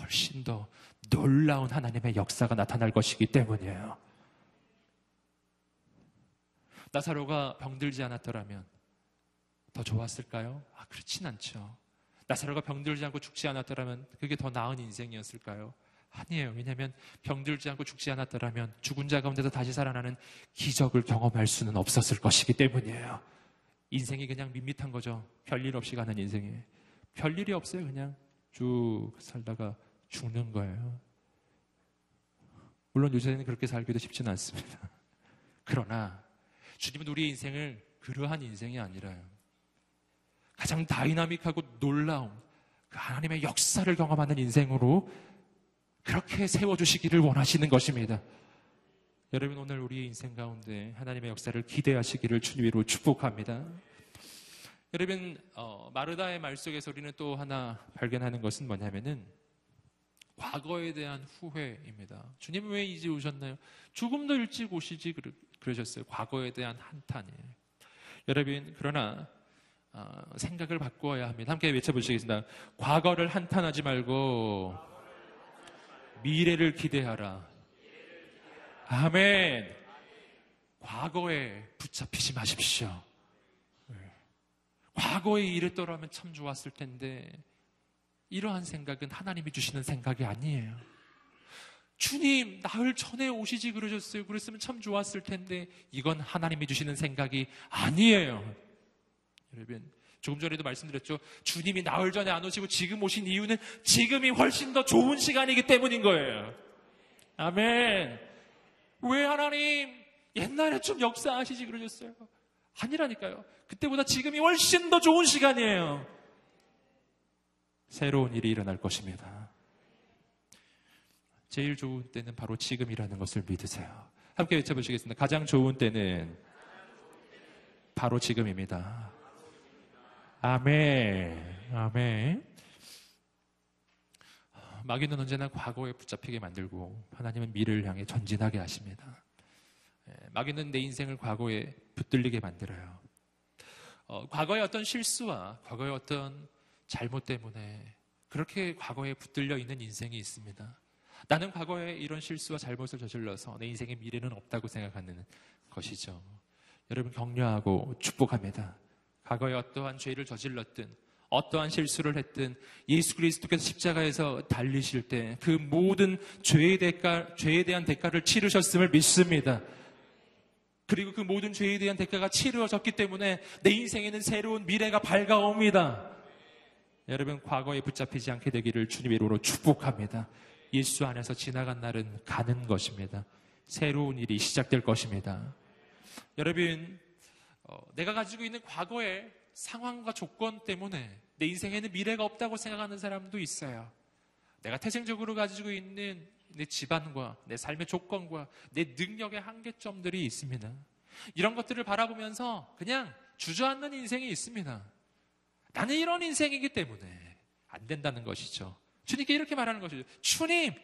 훨씬 더 놀라운 하나님의 역사가 나타날 것이기 때문이에요. 나사로가 병들지 않았더라면 더 좋았을까요? 아, 그렇진 않죠. 나사로가 병들지 않고 죽지 않았더라면 그게 더 나은 인생이었을까요? 아니에요. 왜냐하면 병들지 않고 죽지 않았더라면 죽은 자 가운데서 다시 살아나는 기적을 경험할 수는 없었을 것이기 때문이에요. 인생이 그냥 밋밋한 거죠. 별일 없이 가는 인생이. 별일이 없어요. 그냥 쭉 살다가 죽는 거예요. 물론 요새는 그렇게 살기도 쉽지는 않습니다. 그러나 주님은 우리의 인생을 그러한 인생이 아니라요, 가장 다이나믹하고 놀라운 그 하나님의 역사를 경험하는 인생으로 그렇게 세워주시기를 원하시는 것입니다. 여러분, 오늘 우리의 인생 가운데 하나님의 역사를 기대하시기를 주님으로 축복합니다. 여러분, 어, 마르다의 말 속에서 우리는 또 하나 발견하는 것은 뭐냐면은 과거에 대한 후회입니다. 주님 왜 이제 오셨나요? 조금 더 일찍 오시지 그러셨어요. 과거에 대한 한탄이에요. 여러분, 그러나 어, 생각을 바꾸어야 합니다. 함께 외쳐보시겠습니다. 과거를 한탄하지 말고 미래를 기대하라. 아멘. 과거에 붙잡히지 마십시오. 과거에 이랬더라면 참 좋았을 텐데, 이러한 생각은 하나님이 주시는 생각이 아니에요. 주님 나흘 전에 오시지 그러셨어요. 그랬으면 참 좋았을 텐데, 이건 하나님이 주시는 생각이 아니에요. 여러분, 조금 전에도 말씀드렸죠. 주님이 나흘 전에 안 오시고 지금 오신 이유는 지금이 훨씬 더 좋은 시간이기 때문인 거예요. 아멘. 왜 하나님 옛날에 좀 역사하시지 그러셨어요? 아니라니까요. 그때보다 지금이 훨씬 더 좋은 시간이에요. 새로운 일이 일어날 것입니다. 제일 좋은 때는 바로 지금이라는 것을 믿으세요. 함께 외쳐보시겠습니다. 가장 좋은 때는 바로 지금입니다. 아멘. 아멘. 마귀는 언제나 과거에 붙잡히게 만들고 하나님은 미래를 향해 전진하게 하십니다. 마귀는 내 인생을 과거에 붙들리게 만들어요. 어, 과거의 어떤 실수와 과거의 어떤 잘못 때문에 그렇게 과거에 붙들려 있는 인생이 있습니다. 나는 과거에 이런 실수와 잘못을 저질러서 내 인생의 미래는 없다고 생각하는 것이죠. 여러분, 격려하고 축복합니다. 과거에 어떠한 죄를 저질렀든 어떠한 실수를 했든 예수 그리스도께서 십자가에서 달리실 때 그 모든 죄의 대가, 죄에 대한 대가를 치르셨음을 믿습니다. 그리고 그 모든 죄에 대한 대가가 치루어졌기 때문에 내 인생에는 새로운 미래가 밝아옵니다. 여러분, 과거에 붙잡히지 않게 되기를 주님의 이름으로 축복합니다. 예수 안에서 지나간 날은 가는 것입니다. 새로운 일이 시작될 것입니다. 여러분, 어, 내가 가지고 있는 과거의 상황과 조건 때문에 내 인생에는 미래가 없다고 생각하는 사람도 있어요. 내가 태생적으로 가지고 있는 내 집안과 내 삶의 조건과 내 능력의 한계점들이 있습니다. 이런 것들을 바라보면서 그냥 주저앉는 인생이 있습니다. 나는 이런 인생이기 때문에 안 된다는 것이죠. 주님께 이렇게 말하는 것이죠. 주님,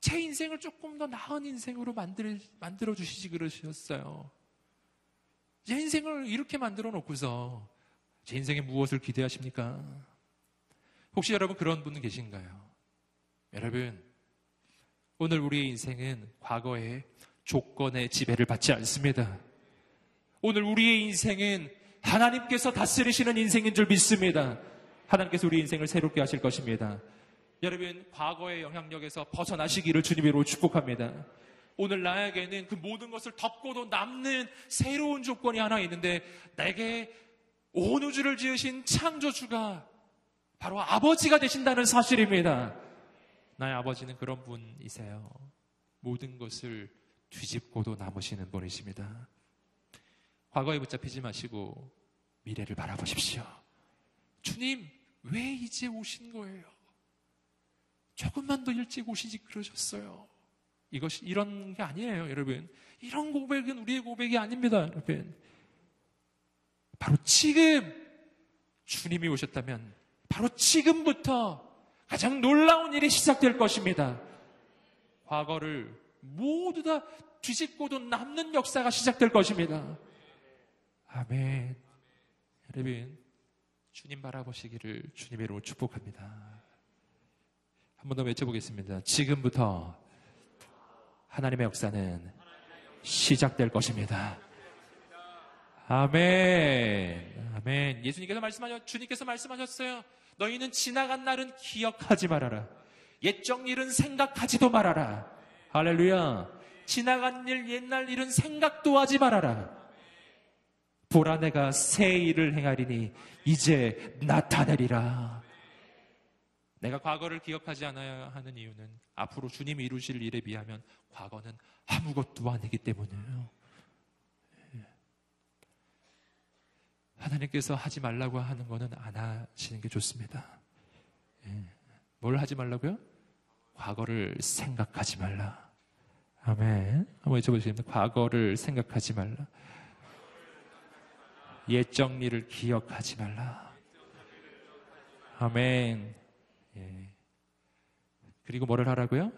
제 인생을 조금 더 나은 인생으로 만들, 만들어주시지 그러셨어요. 제 인생을 이렇게 만들어 놓고서 제 인생에 무엇을 기대하십니까? 혹시 여러분 그런 분은 계신가요? 여러분, 오늘 우리의 인생은 과거의 조건의 지배를 받지 않습니다. 오늘 우리의 인생은 하나님께서 다스리시는 인생인 줄 믿습니다. 하나님께서 우리 인생을 새롭게 하실 것입니다. 여러분, 과거의 영향력에서 벗어나시기를 주님으로 축복합니다. 오늘 나에게는 그 모든 것을 덮고도 남는 새로운 조건이 하나 있는데, 내게 온 우주를 지으신 창조주가 바로 아버지가 되신다는 사실입니다. 나의 아버지는 그런 분이세요. 모든 것을 뒤집고도 남으시는 분이십니다. 과거에 붙잡히지 마시고 미래를 바라보십시오. 주님, 왜 이제 오신 거예요? 조금만 더 일찍 오시지 그러셨어요. 이것이 이런 게 아니에요, 여러분. 이런 고백은 우리의 고백이 아닙니다, 여러분. 바로 지금 주님이 오셨다면 바로 지금부터 가장 놀라운 일이 시작될 것입니다. 과거를 모두 다 뒤집고도 남는 역사가 시작될 것입니다. 아멘. 여러분, 주님 바라보시기를 주님의 이름으로 축복합니다. 한 번 더 외쳐보겠습니다. 지금부터 하나님의 역사는 시작될 것입니다. 아멘. 아멘. 예수님께서 말씀하셨, 주님께서 말씀하셨어요. 너희는 지나간 날은 기억하지 말아라. 옛적 일은 생각하지도 말아라. 할렐루야. 지나간 일, 옛날 일은 생각도 하지 말아라. 보라, 내가 새 일을 행하리니 이제 나타내리라. 내가 과거를 기억하지 않아야 하는 이유는 앞으로 주님이 이루실 일에 비하면 과거는 아무것도 아니기 때문이에요. 하나님께서 하지 말라고 하는 거는 안 하시는 게 좋습니다. 예. 뭘 하지 말라고요? 과거를 생각하지 말라. 아멘. 한번 여쭤보시겠습니다. 과거를 생각하지 말라. 옛 정리를 기억하지 말라. 아멘. 예. 그리고 뭐를 하라고요?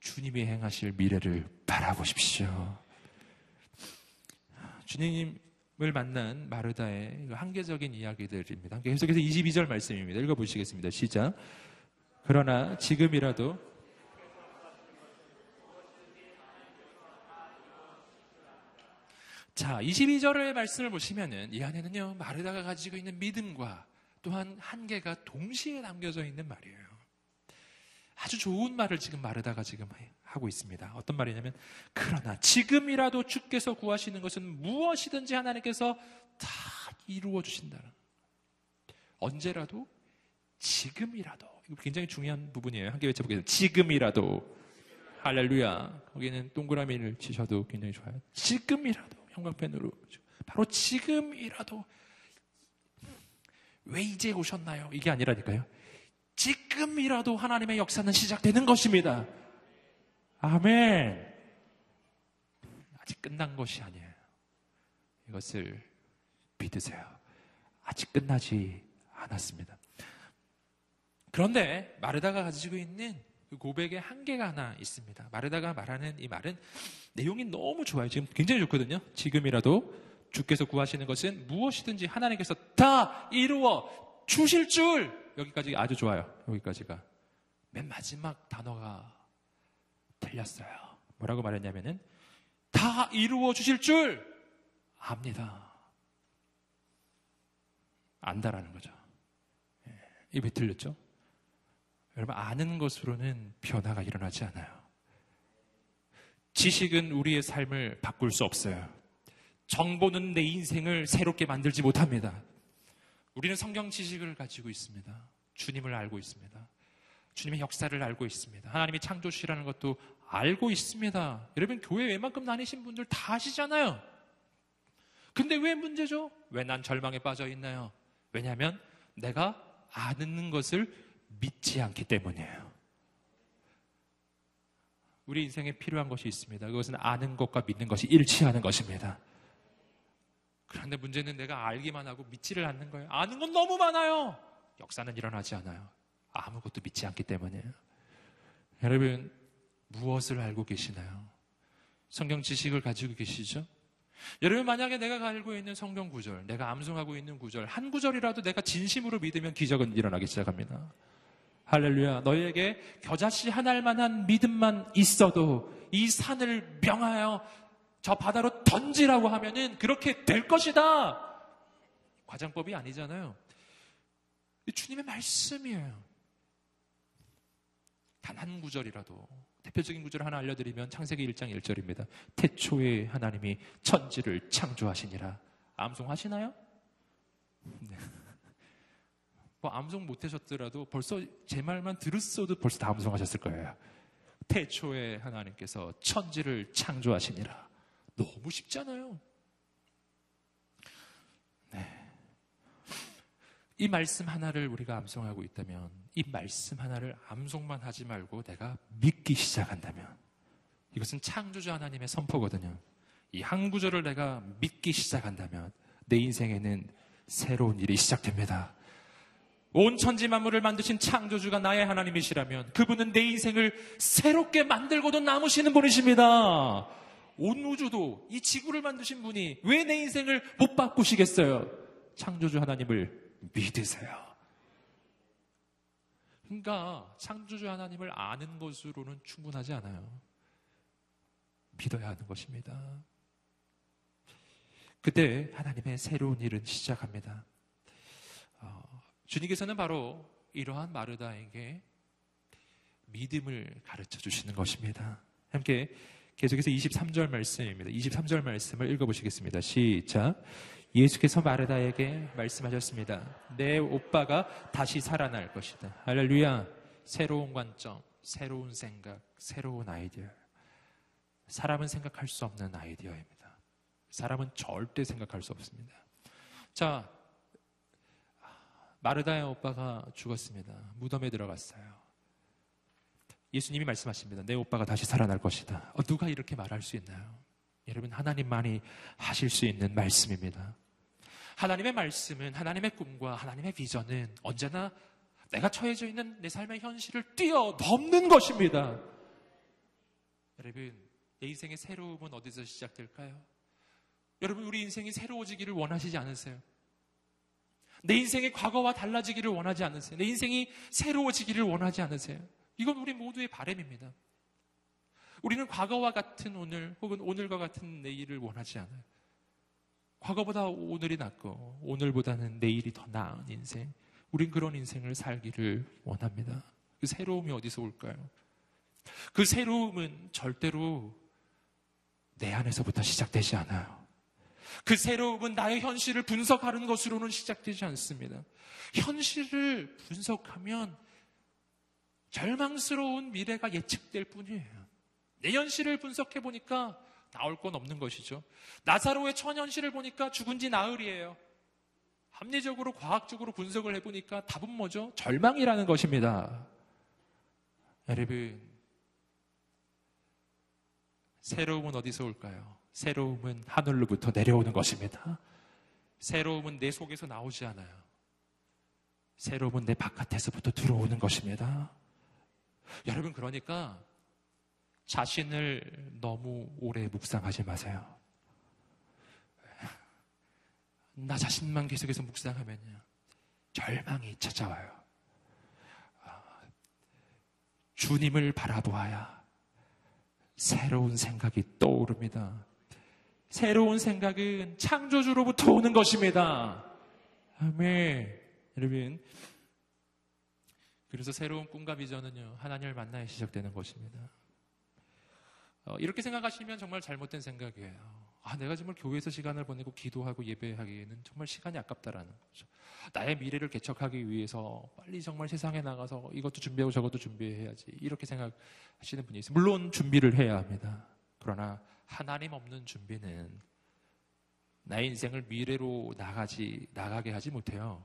주님이 행하실 미래를 바라보십시오. 주님을 만난 마르다의 한계적인 이야기들입니다. 계속해서 이십이 절 말씀입니다. 읽어보시겠습니다. 시작. 그러나 지금이라도 자, 이십이 절의 말씀을 보시면은 이 안에는요, 마르다가 가지고 있는 믿음과 또한 한계가 동시에 담겨져 있는 말이에요. 아주 좋은 말을 지금 마르다가 지금 하고 있습니다. 어떤 말이냐면, 그러나 지금이라도 주께서 구하시는 것은 무엇이든지 하나님께서 다 이루어 주신다는. 언제라도, 지금이라도. 이거 굉장히 중요한 부분이에요. 함께 외쳐보겠습니다. 지금이라도. 할렐루야. 거기는 동그라미를 치셔도 굉장히 좋아요. 지금이라도. 형광펜으로. 바로 지금이라도. 왜 이제 오셨나요? 이게 아니라니까요. 지금이라도 하나님의 역사는 시작되는 것입니다. 아멘. 아직 끝난 것이 아니에요. 이것을 믿으세요. 아직 끝나지 않았습니다. 그런데 마르다가 가지고 있는 그 고백의 한계가 하나 있습니다. 마르다가 말하는 이 말은 내용이 너무 좋아요. 지금 굉장히 좋거든요. 지금이라도 주께서 구하시는 것은 무엇이든지 하나님께서 다 이루어 주실 줄. 여기까지 아주 좋아요. 여기까지가 맨 마지막 단어가 틀렸어요. 뭐라고 말했냐면은 다 이루어 주실 줄 압니다. 안다라는 거죠. 이게 왜 틀렸죠? 여러분, 아는 것으로는 변화가 일어나지 않아요. 지식은 우리의 삶을 바꿀 수 없어요. 정보는 내 인생을 새롭게 만들지 못합니다. 우리는 성경 지식을 가지고 있습니다. 주님을 알고 있습니다. 주님의 역사를 알고 있습니다. 하나님이 창조주시라는 것도 알고 있습니다. 여러분, 교회 웬만큼 다니신 분들 다 아시잖아요. 근데 왜 문제죠? 왜 난 절망에 빠져 있나요? 왜냐하면 내가 아는 것을 믿지 않기 때문이에요. 우리 인생에 필요한 것이 있습니다. 그것은 아는 것과 믿는 것이 일치하는 것입니다. 그런데 문제는 내가 알기만 하고 믿지를 않는 거예요. 아는 건 너무 많아요. 역사는 일어나지 않아요. 아무것도 믿지 않기 때문이에요. 여러분, 무엇을 알고 계시나요? 성경 지식을 가지고 계시죠? 여러분, 만약에 내가 알고 있는 성경 구절, 내가 암송하고 있는 구절, 한 구절이라도 내가 진심으로 믿으면 기적은 일어나기 시작합니다. 할렐루야. 너희에게 겨자씨 한 알만한 믿음만 있어도 이 산을 명하여 저 바다로 던지라고 하면은 그렇게 될 것이다. 과장법이 아니잖아요. 주님의 말씀이에요. 단 한 구절이라도 대표적인 구절 하나 알려드리면 창세기 일 장 일 절입니다. 태초에 하나님이 천지를 창조하시니라. 암송하시나요? 뭐 암송 못하셨더라도 벌써 제 말만 들었어도 벌써 다 암송하셨을 거예요. 태초에 하나님께서 천지를 창조하시니라. 너무 쉽잖아요. 네. 이 말씀 하나를 우리가 암송하고 있다면, 이 말씀 하나를 암송만 하지 말고 내가 믿기 시작한다면, 이것은 창조주 하나님의 선포거든요. 이 한 구절을 내가 믿기 시작한다면 내 인생에는 새로운 일이 시작됩니다. 온 천지 만물을 만드신 창조주가 나의 하나님이시라면 그분은 내 인생을 새롭게 만들고도 남으시는 분이십니다. 온 우주도, 이 지구를 만드신 분이 왜 내 인생을 못 바꾸시겠어요? 창조주 하나님을 믿으세요. 그러니까 창조주 하나님을 아는 것으로는 충분하지 않아요. 믿어야 하는 것입니다. 그때 하나님의 새로운 일은 시작합니다. 어, 주님께서는 바로 이러한 마르다에게 믿음을 가르쳐 주시는 것입니다. 함께 계속해서 이십삼 절 말씀입니다. 이십삼 절 말씀을 읽어보시겠습니다. 시작. 예수께서 마르다에게 말씀하셨습니다. 내 오빠가 다시 살아날 것이다. 할렐루야. 새로운 관점, 새로운 생각, 새로운 아이디어. 사람은 생각할 수 없는 아이디어입니다. 사람은 절대 생각할 수 없습니다. 자, 마르다의 오빠가 죽었습니다. 무덤에 들어갔어요. 예수님이 말씀하십니다. 내 오빠가 다시 살아날 것이다. 어, 누가 이렇게 말할 수 있나요? 여러분, 하나님만이 하실 수 있는 말씀입니다. 하나님의 말씀은, 하나님의 꿈과 하나님의 비전은 언제나 내가 처해져 있는 내 삶의 현실을 뛰어넘는 것입니다. 여러분, 내 인생의 새로움은 어디서 시작될까요? 여러분, 우리 인생이 새로워지기를 원하시지 않으세요? 내 인생의 과거와 달라지기를 원하지 않으세요? 내 인생이 새로워지기를 원하지 않으세요? 이건 우리 모두의 바람입니다. 우리는 과거와 같은 오늘 혹은 오늘과 같은 내일을 원하지 않아요. 과거보다 오늘이 낫고 오늘보다는 내일이 더 나은 인생, 우린 그런 인생을 살기를 원합니다. 그 새로움이 어디서 올까요? 그 새로움은 절대로 내 안에서부터 시작되지 않아요. 그 새로움은 나의 현실을 분석하는 것으로는 시작되지 않습니다. 현실을 분석하면 절망스러운 미래가 예측될 뿐이에요. 내 현실을 분석해 보니까 나올 건 없는 것이죠. 나사로의 천현실을 보니까 죽은 지 나흘이에요. 합리적으로 과학적으로 분석을 해보니까 답은 뭐죠? 절망이라는 것입니다. 여러분, 새로움은 어디서 올까요? 새로움은 하늘로부터 내려오는 것입니다. 새로움은 내 속에서 나오지 않아요. 새로움은 내 바깥에서부터 들어오는 것입니다. 여러분, 그러니까 자신을 너무 오래 묵상하지 마세요. 나 자신만 계속해서 묵상하면요, 절망이 찾아와요. 주님을 바라보아야 새로운 생각이 떠오릅니다. 새로운 생각은 창조주로부터 오는 것입니다. 아멘. 여러분, 그래서 새로운 꿈과 비전은요, 하나님을 만나야 시작되는 것입니다. 어, 이렇게 생각하시면 정말 잘못된 생각이에요. 아, 내가 정말 교회에서 시간을 보내고 기도하고 예배하기에는 정말 시간이 아깝다라는 거죠. 나의 미래를 개척하기 위해서 빨리 정말 세상에 나가서 이것도 준비하고 저것도 준비해야지, 이렇게 생각하시는 분이 있어요. 물론 준비를 해야 합니다. 그러나 하나님 없는 준비는 나의 인생을 미래로 나가지, 나가게 하지 못해요.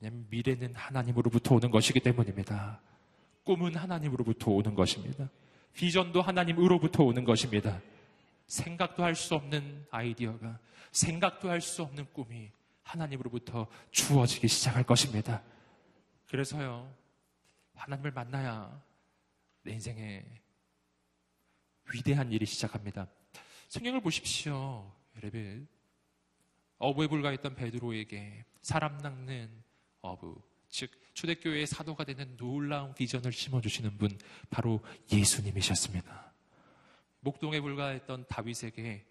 왜냐하면 미래는 하나님으로부터 오는 것이기 때문입니다. 꿈은 하나님으로부터 오는 것입니다. 비전도 하나님으로부터 오는 것입니다. 생각도 할 수 없는 아이디어가, 생각도 할 수 없는 꿈이 하나님으로부터 주어지기 시작할 것입니다. 그래서요, 하나님을 만나야 내 인생에 위대한 일이 시작합니다. 성경을 보십시오. 여러분, 어부에 불과했던 베드로에게 사람 낚는 어부, 즉 초대교회의 사도가 되는 놀라운 비전을 심어주시는 분, 바로 예수님이셨습니다. 목동에 불과했던 다윗에게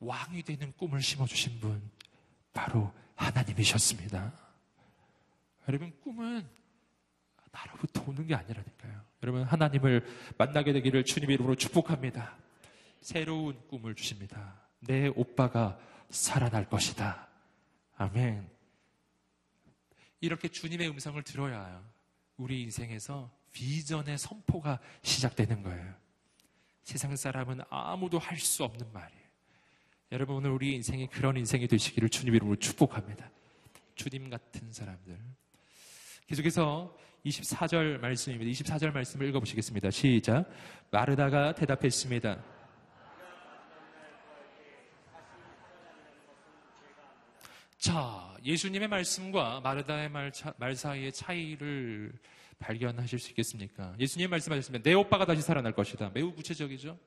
왕이 되는 꿈을 심어주신 분, 바로 하나님이셨습니다. 여러분, 꿈은 나로부터 오는 게 아니라니까요. 여러분, 하나님을 만나게 되기를 주님의 이름으로 축복합니다. 새로운 꿈을 주십니다. 내 오빠가 살아날 것이다. 아멘. 이렇게 주님의 음성을 들어야 우리 인생에서 비전의 선포가 시작되는 거예요. 세상 사람은 아무도 할 수 없는 말이에요. 여러분, 오늘 우리 인생이 그런 인생이 되시기를 주님 이름으로 축복합니다. 주님 같은 사람들. 계속해서 이십사 절 말씀입니다. 이십사 절 말씀을 읽어보시겠습니다. 시작. 마르다가 대답했습니다. 자, 예수님의 말씀과 마르다의 말, 차, 말 사이의 차이를 발견하실 수 있겠습니까? 예수님 말씀하셨습니다. 내 오빠가 다시 살아날 것이다. 매우 구체적이죠?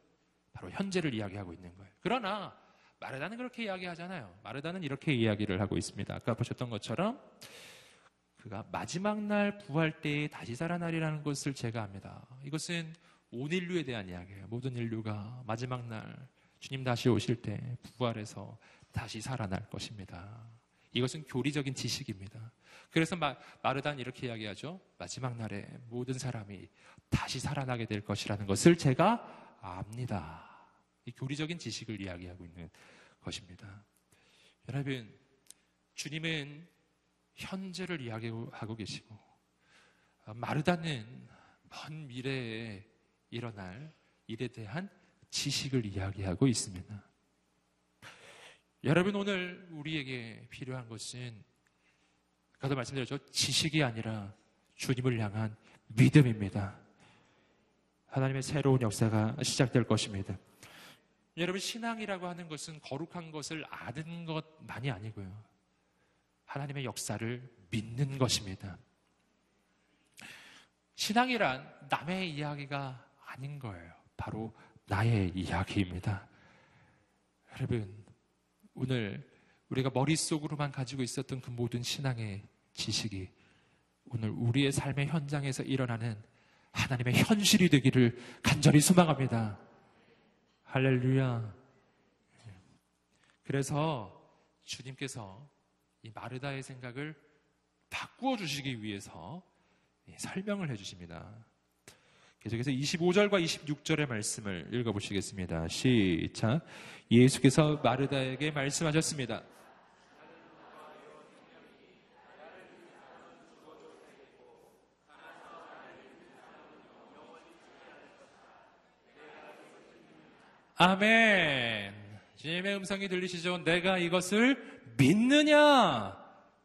바로 현재를 이야기하고 있는 거예요. 그러나 마르다는 그렇게 이야기하잖아요. 마르다는 이렇게 이야기를 하고 있습니다. 아까 보셨던 것처럼 그가 마지막 날 부활 때에 다시 살아나리라는 것을 제가 압니다. 이것은 온 인류에 대한 이야기예요. 모든 인류가 마지막 날 주님 다시 오실 때 부활해서 다시 살아날 것입니다. 이것은 교리적인 지식입니다. 그래서 마, 마르다는 이렇게 이야기하죠. 마지막 날에 모든 사람이 다시 살아나게 될 것이라는 것을 제가 압니다. 이 교리적인 지식을 이야기하고 있는 것입니다. 여러분, 주님은 현재를 이야기하고 계시고, 마르다는 먼 미래에 일어날 일에 대한 지식을 이야기하고 있습니다. 여러분, 오늘 우리에게 필요한 것은 아까도 말씀드렸죠. 지식이 아니라 주님을 향한 믿음입니다. 하나님의 새로운 역사가 시작될 것입니다. 여러분, 신앙이라고 하는 것은 거룩한 것을 아는 것만이 아니고요. 하나님의 역사를 믿는 것입니다. 신앙이란 남의 이야기가 아닌 거예요. 바로 나의 이야기입니다. 여러분, 오늘 우리가 머릿속으로만 가지고 있었던 그 모든 신앙의 지식이 오늘 우리의 삶의 현장에서 일어나는 하나님의 현실이 되기를 간절히 소망합니다. 할렐루야. 그래서 주님께서 이 마르다의 생각을 바꾸어 주시기 위해서 설명을 해주십니다. 계속해서 이십오 절과 이십육 절의 말씀을 읽어보시겠습니다. 시작. 예수께서 마르다에게 말씀하셨습니다. 아멘. 주님의 음성이 들리시죠? 내가 이것을 믿느냐?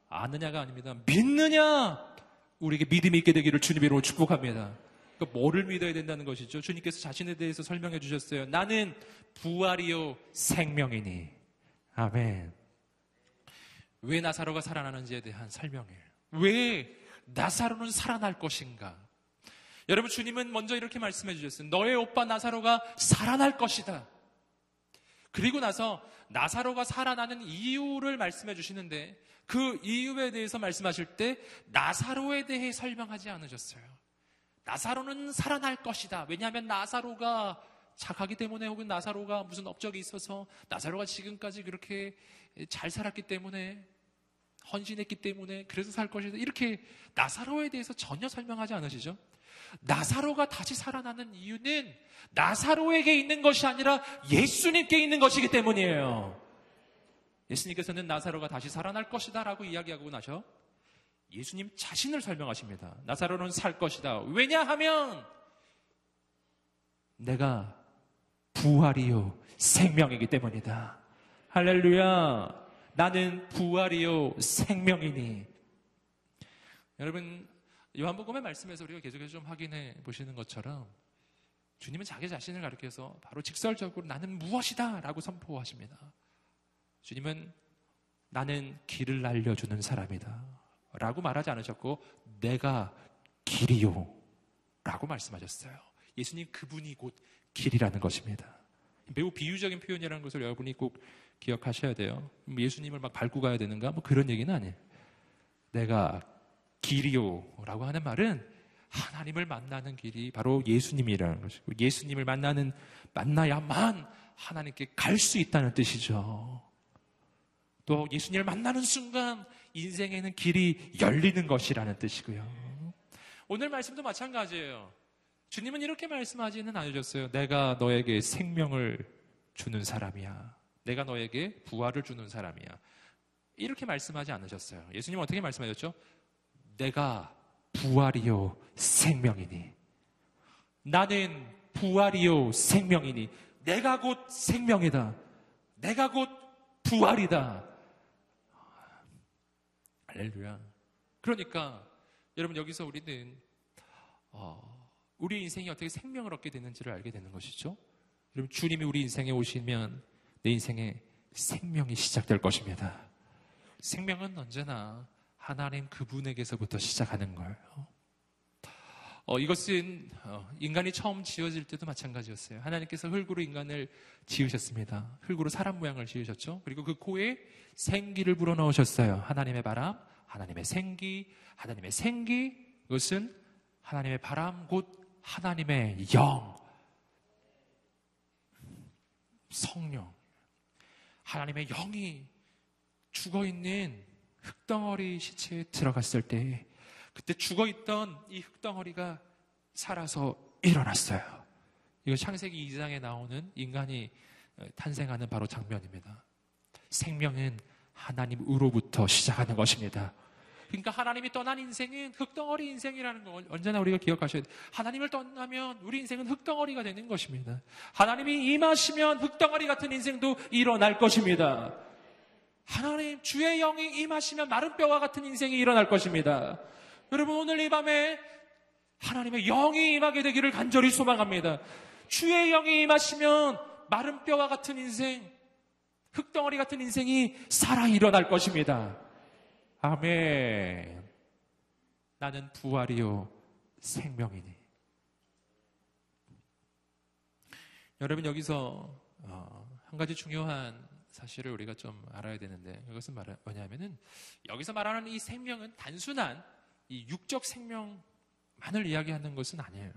아느냐가 아닙니다. 믿느냐? 우리에게 믿음이 있게 되기를 주님으로 축복합니다. 그러니까 뭐를 믿어야 된다는 것이죠? 주님께서 자신에 대해서 설명해 주셨어요. 나는 부활이요 생명이니. 아멘. 왜 나사로가 살아나는지에 대한 설명을, 왜 나사로는 살아날 것인가? 여러분, 주님은 먼저 이렇게 말씀해 주셨어요. 너의 오빠 나사로가 살아날 것이다. 그리고 나서 나사로가 살아나는 이유를 말씀해 주시는데 그 이유에 대해서 말씀하실 때 나사로에 대해 설명하지 않으셨어요. 나사로는 살아날 것이다. 왜냐하면 나사로가 착하기 때문에, 혹은 나사로가 무슨 업적이 있어서, 나사로가 지금까지 그렇게 잘 살았기 때문에, 헌신했기 때문에 그래서 살 것이다. 이렇게 나사로에 대해서 전혀 설명하지 않으시죠? 나사로가 다시 살아나는 이유는 나사로에게 있는 것이 아니라 예수님께 있는 것이기 때문이에요. 예수님께서는 나사로가 다시 살아날 것이다 라고 이야기하고 나셔 예수님 자신을 설명하십니다. 나사로는 살 것이다. 왜냐하면 내가 부활이요 생명이기 때문이다. 할렐루야. 나는 부활이요 생명이니. 여러분, 요한복음의 말씀에서 우리가 계속해서 좀 확인해 보시는 것처럼 주님은 자기 자신을 가리켜서 바로 직설적으로 나는 무엇이다 라고 선포하십니다. 주님은 나는 길을 알려주는 사람이다 라고 말하지 않으셨고, 내가 길이요 라고 말씀하셨어요. 예수님 그분이 곧 길이라는 것입니다. 매우 비유적인 표현이라는 것을 여러분이 꼭 기억하셔야 돼요. 예수님을 막 밟고 가야 되는가? 뭐 그런 얘기는 아니에요. 내가 길이요 라고 하는 말은 하나님을 만나는 길이 바로 예수님이라는 것이고, 예수님을 만나는, 만나야만 하나님께 갈 수 있다는 뜻이죠. 또 예수님을 만나는 순간 인생에는 길이 열리는 것이라는 뜻이고요. 오늘 말씀도 마찬가지예요. 주님은 이렇게 말씀하지는 않으셨어요. 내가 너에게 생명을 주는 사람이야. 내가 너에게 부활을 주는 사람이야. 이렇게 말씀하지 않으셨어요. 예수님은 어떻게 말씀하셨죠? 내가 부활이요 생명이니. 나는 부활이요 생명이니. 내가 곧 생명이다. 내가 곧 부활이다. 할렐루야. 그러니까 여러분, 여기서 우리는 어, 우리 인생이 어떻게 생명을 얻게 되는지를 알게 되는 것이죠. 여러분, 주님이 우리 인생에 오시면 내 인생에 생명이 시작될 것입니다. 생명은 언제나 하나님 그분에게서부터 시작하는 거예요. 어, 이것은 어, 인간이 처음 지어질 때도 마찬가지였어요. 하나님께서 흙으로 인간을 지으셨습니다. 흙으로 사람 모양을 지으셨죠. 그리고 그 코에 생기를 불어넣으셨어요. 하나님의 바람, 하나님의 생기, 하나님의 생기. 이것은 하나님의 바람, 곧 하나님의 영, 성령. 하나님의 영이 죽어있는 흙덩어리 시체에 들어갔을 때, 그때 죽어있던 이 흙덩어리가 살아서 일어났어요. 이거 창세기 이 장에 나오는 인간이 탄생하는 바로 장면입니다. 생명은 하나님으로부터 시작하는 것입니다. 그러니까 하나님이 떠난 인생은 흙덩어리 인생이라는 걸 언제나 우리가 기억하셔야 돼요. 하나님을 떠나면 우리 인생은 흙덩어리가 되는 것입니다. 하나님이 임하시면 흙덩어리 같은 인생도 일어날 것입니다. 하나님 주의 영이 임하시면 마른 뼈와 같은 인생이 일어날 것입니다. 여러분 오늘 이 밤에 하나님의 영이 임하게 되기를 간절히 소망합니다. 주의 영이 임하시면 마른 뼈와 같은 인생, 흙덩어리 같은 인생이 살아 일어날 것입니다. 아멘. 나는 부활이요 생명이니. 여러분 여기서 한 가지 중요한 사실을 우리가 좀 알아야 되는데, 이것은 뭐냐면은 여기서 말하는 이 생명은 단순한 이 육적 생명만을 이야기하는 것은 아니에요.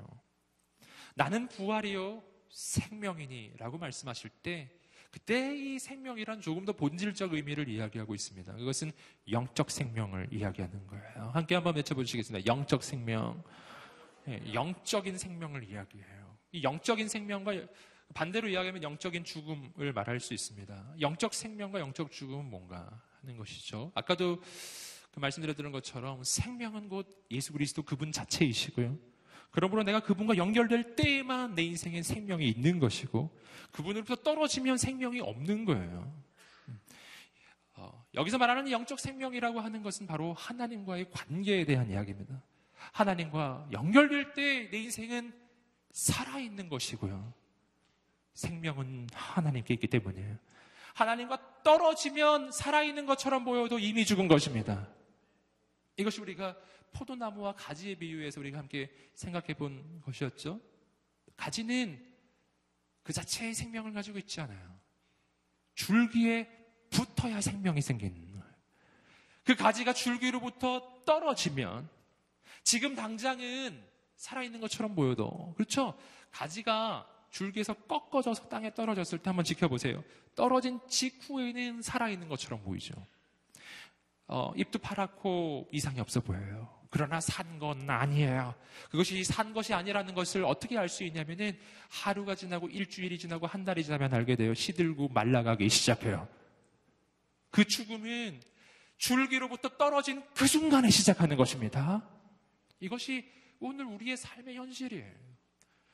나는 부활이요 생명이니 라고 말씀하실 때, 그때 이 생명이란 조금 더 본질적 의미를 이야기하고 있습니다. 그것은 영적 생명을 이야기하는 거예요. 함께 한번 외쳐보시겠습니다. 영적 생명. 영적인 생명을 이야기해요. 이 영적인 생명과 반대로 이야기하면 영적인 죽음을 말할 수 있습니다. 영적 생명과 영적 죽음은 뭔가 하는 것이죠. 아까도 그 말씀드렸던 것처럼 생명은 곧 예수 그리스도 그분 자체이시고요. 그러므로 내가 그분과 연결될 때에만 내 인생에 생명이 있는 것이고, 그분으로부터 떨어지면 생명이 없는 거예요. 어, 여기서 말하는 영적 생명이라고 하는 것은 바로 하나님과의 관계에 대한 이야기입니다. 하나님과 연결될 때 내 인생은 살아있는 것이고요. 생명은 하나님께 있기 때문이에요. 하나님과 떨어지면 살아있는 것처럼 보여도 이미 죽은 것입니다. 이것이 우리가 포도나무와 가지의 비유에서 우리가 함께 생각해 본 것이었죠. 가지는 그 자체의 생명을 가지고 있지 않아요. 줄기에 붙어야 생명이 생기는 거예요. 그 가지가 줄기로부터 떨어지면 지금 당장은 살아있는 것처럼 보여도, 그렇죠? 가지가 줄기에서 꺾어져서 땅에 떨어졌을 때 한번 지켜보세요. 떨어진 직후에는 살아있는 것처럼 보이죠. 어, 잎도 파랗고 이상이 없어 보여요. 그러나 산 건 아니에요. 그것이 산 것이 아니라는 것을 어떻게 알 수 있냐면은 하루가 지나고 일주일이 지나고 한 달이 지나면 알게 돼요. 시들고 말라가기 시작해요. 그 죽음은 줄기로부터 떨어진 그 순간에 시작하는 것입니다. 이것이 오늘 우리의 삶의 현실이에요.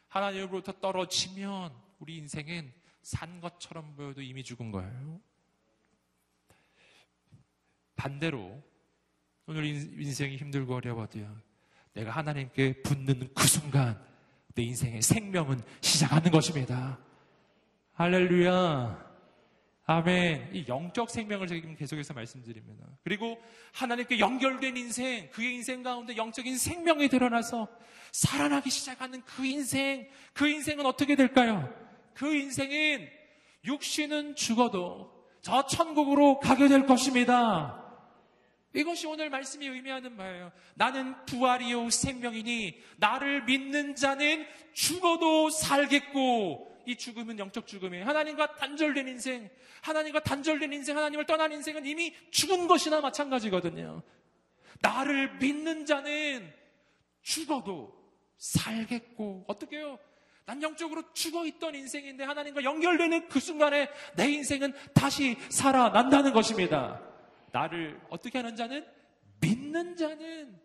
하나님으로부터 떨어지면 우리 인생은 산 것처럼 보여도 이미 죽은 거예요. 반대로 오늘 인생이 힘들고 어려워도요, 내가 하나님께 붙는 그 순간 내 인생의 생명은 시작하는 것입니다. 할렐루야. 아멘. 이 영적 생명을 지금 계속해서 말씀드립니다. 그리고 하나님께 연결된 인생, 그의 인생 가운데 영적인 생명이 드러나서 살아나기 시작하는 그 인생, 그 인생은 어떻게 될까요? 그 인생은 육신은 죽어도 저 천국으로 가게 될 것입니다. 이것이 오늘 말씀이 의미하는 바예요. 나는 부활이요 생명이니 나를 믿는 자는 죽어도 살겠고, 이 죽음은 영적 죽음이에요. 하나님과 단절된 인생, 하나님과 단절된 인생, 하나님을 떠난 인생은 이미 죽은 것이나 마찬가지거든요. 나를 믿는 자는 죽어도 살겠고, 어떻게 해요? 난 영적으로 죽어있던 인생인데 하나님과 연결되는 그 순간에 내 인생은 다시 살아난다는 것입니다. 나를 어떻게 하는 자는? 믿는 자는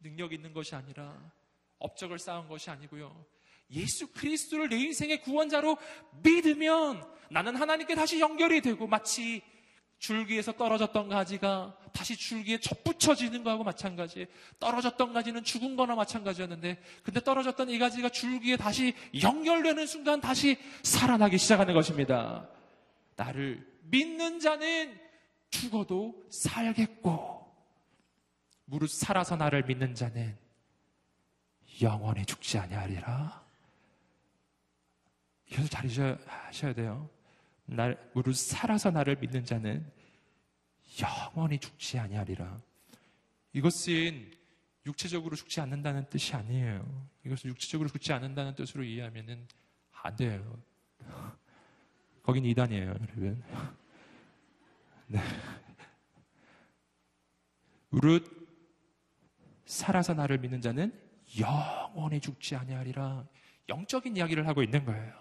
능력 있는 것이 아니라, 업적을 쌓은 것이 아니고요, 예수 그리스도를 내 인생의 구원자로 믿으면 나는 하나님께 다시 연결이 되고, 마치 줄기에서 떨어졌던 가지가 다시 줄기에 접붙여지는 거하고 마찬가지예요. 떨어졌던 가지는 죽은 거나 마찬가지였는데, 근데 떨어졌던 이 가지가 줄기에 다시 연결되는 순간 다시 살아나기 시작하는 것입니다. 나를 믿는 자는 죽어도 살겠고, 무릇 살아서 나를 믿는 자는 영원히 죽지 아니하리라. 이것을 잘 하셔야 돼요. 날, 무릇 살아서 나를 믿는 자는 영원히 죽지 아니하리라. 이것은 육체적으로 죽지 않는다는 뜻이 아니에요. 이것을 육체적으로 죽지 않는다는 뜻으로 이해하면 안 돼요. 거긴 이단이에요, 여러분. 네. 무릇 살아서 나를 믿는 자는 영원히 죽지 아니하리라. 영적인 이야기를 하고 있는 거예요.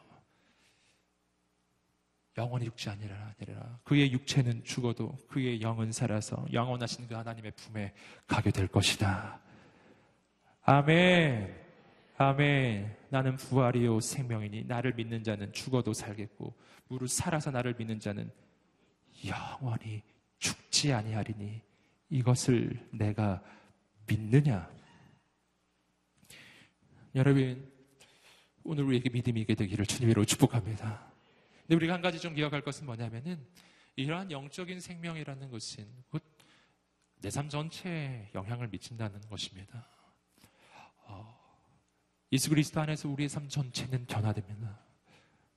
영원히 죽지 아니하리라. 그의 육체는 죽어도 그의 영은 살아서 영원하신 그 하나님의 품에 가게 될 것이다. 아멘. 아멘. 나는 부활이요 생명이니 나를 믿는 자는 죽어도 살겠고, 무릇 살아서 나를 믿는 자는 영원히 죽지 아니하리니 이것을 내가 믿느냐? 여러분, 오늘 우리에게 믿음이 있게 되기를 주님으로 축복합니다. 근데 우리가 한 가지 좀 기억할 것은 뭐냐면은 이러한 영적인 생명이라는 것은 곧 내 삶 전체에 영향을 미친다는 것입니다. 어, 예수 그리스도 안에서 우리의 삶 전체는 변화됩니다.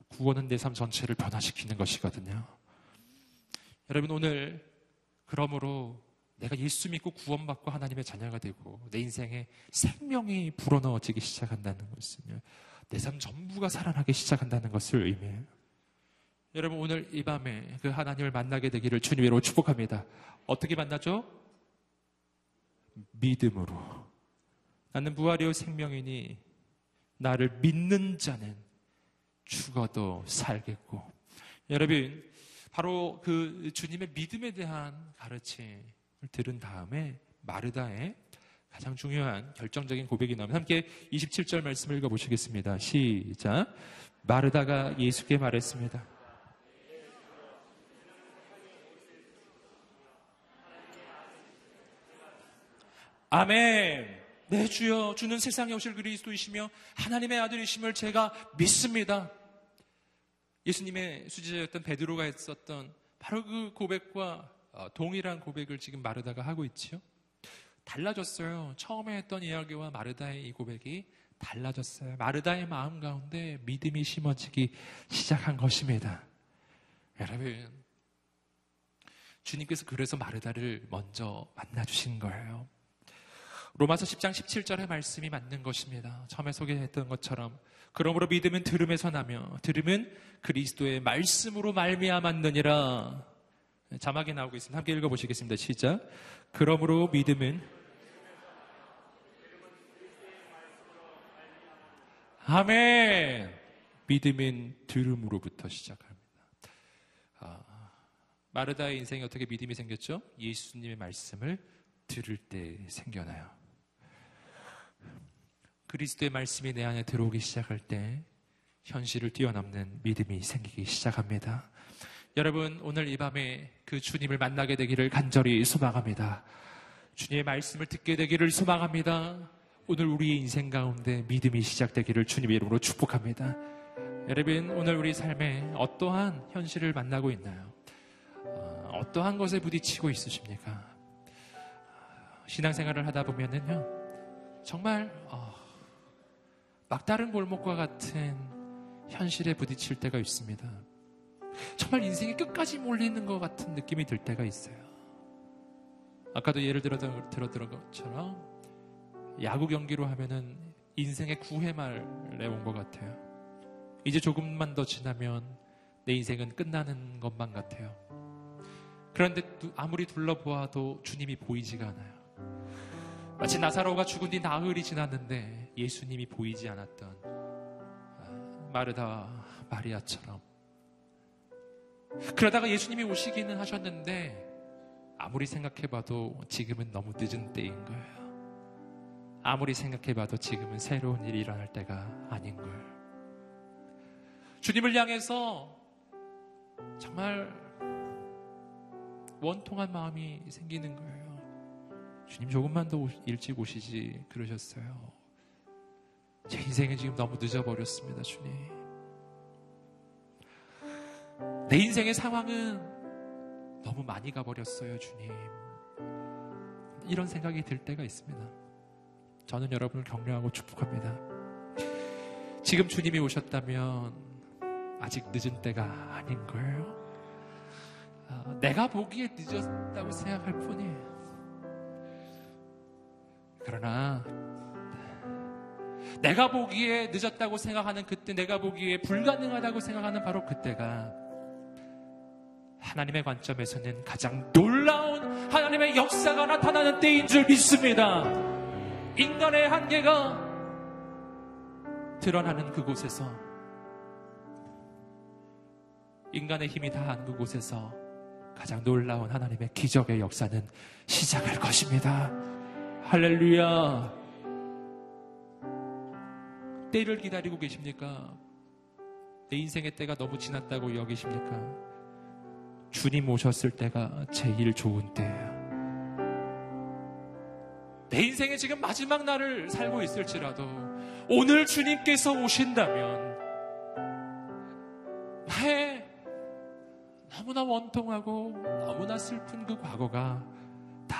구원은 내 삶 전체를 변화시키는 것이거든요. 여러분, 오늘 그러므로 내가 예수 믿고 구원받고 하나님의 자녀가 되고 내 인생에 생명이 불어넣어지기 시작한다는 것은요, 내 삶 전부가 살아나기 시작한다는 것을 의미해요. 여러분, 오늘 이 밤에 그 하나님을 만나게 되기를 주님으로 축복합니다. 어떻게 만나죠? 믿음으로. 나는 부활이요 생명이니 나를 믿는 자는 죽어도 살겠고. 여러분, 바로 그 주님의 믿음에 대한 가르침을 들은 다음에 마르다의 가장 중요한 결정적인 고백이 나옵니다. 함께 이십칠 절 말씀을 읽어보시겠습니다. 시작. 마르다가 예수께 말했습니다. 아멘. 내 주여, 주는 세상에 오실 그리스도이시며 하나님의 아들이심을 제가 믿습니다. 예수님의 수제자였던 베드로가 했었던 바로 그 고백과 동일한 고백을 지금 마르다가 하고 있지요. 달라졌어요. 처음에 했던 이야기와 마르다의 이 고백이 달라졌어요. 마르다의 마음 가운데 믿음이 심어지기 시작한 것입니다. 여러분, 주님께서 그래서 마르다를 먼저 만나주신 거예요. 로마서 십 장 십칠 절의 말씀이 맞는 것입니다. 처음에 소개했던 것처럼 그러므로 믿음은 들음에서 나며 들음은 그리스도의 말씀으로 말미암았느니라. 자막이 나오고 있습니다. 함께 읽어보시겠습니다. 시작. 그러므로 믿음은, 아멘. 믿음은 들음으로부터 시작합니다. 아, 마르다의 인생에 어떻게 믿음이 생겼죠? 예수님의 말씀을 들을 때 생겨나요. 그리스도의 말씀이 내 안에 들어오기 시작할 때 현실을 뛰어넘는 믿음이 생기기 시작합니다. 여러분, 오늘 이 밤에 그 주님을 만나게 되기를 간절히 소망합니다. 주님의 말씀을 듣게 되기를 소망합니다. 오늘 우리의 인생 가운데 믿음이 시작되기를 주님의 이름으로 축복합니다. 여러분, 오늘 우리 삶에 어떠한 현실을 만나고 있나요? 어떠한 것에 부딪히고 있으십니까? 신앙생활을 하다 보면은요, 정말 어, 막다른 골목과 같은 현실에 부딪힐 때가 있습니다. 정말 인생이 끝까지 몰리는 것 같은 느낌이 들 때가 있어요. 아까도 예를 들어던 것처럼 야구 경기로 하면은 인생의 구 회 말에 온 것 같아요. 이제 조금만 더 지나면 내 인생은 끝나는 것만 같아요. 그런데 아무리 둘러보아도 주님이 보이지가 않아요. 마치 나사로가 죽은 뒤 나흘이 지났는데 예수님이 보이지 않았던 마르다와 마리아처럼, 그러다가 예수님이 오시기는 하셨는데 아무리 생각해봐도 지금은 너무 늦은 때인 거예요. 아무리 생각해봐도 지금은 새로운 일이 일어날 때가 아닌 거예요. 주님을 향해서 정말 원통한 마음이 생기는 거예요. 주님, 조금만 더 일찍 오시지 그러셨어요. 제 인생은 지금 너무 늦어버렸습니다. 주님, 내 인생의 상황은 너무 많이 가버렸어요. 주님, 이런 생각이 들 때가 있습니다. 저는 여러분을 격려하고 축복합니다. 지금 주님이 오셨다면 아직 늦은 때가 아닌 거예요. 내가 보기에 늦었다고 생각할 뿐이에요. 그러나 내가 보기에 늦었다고 생각하는 그때, 내가 보기에 불가능하다고 생각하는 바로 그때가 하나님의 관점에서는 가장 놀라운 하나님의 역사가 나타나는 때인 줄 믿습니다. 인간의 한계가 드러나는 그곳에서, 인간의 힘이 다한 그곳에서 가장 놀라운 하나님의 기적의 역사는 시작할 것입니다. 할렐루야. 때를 기다리고 계십니까? 내 인생의 때가 너무 지났다고 여기십니까? 주님 오셨을 때가 제일 좋은 때예요. 내 인생의 지금 마지막 날을 살고 있을지라도 오늘 주님께서 오신다면 나의 너무나 원통하고 너무나 슬픈 그 과거가 다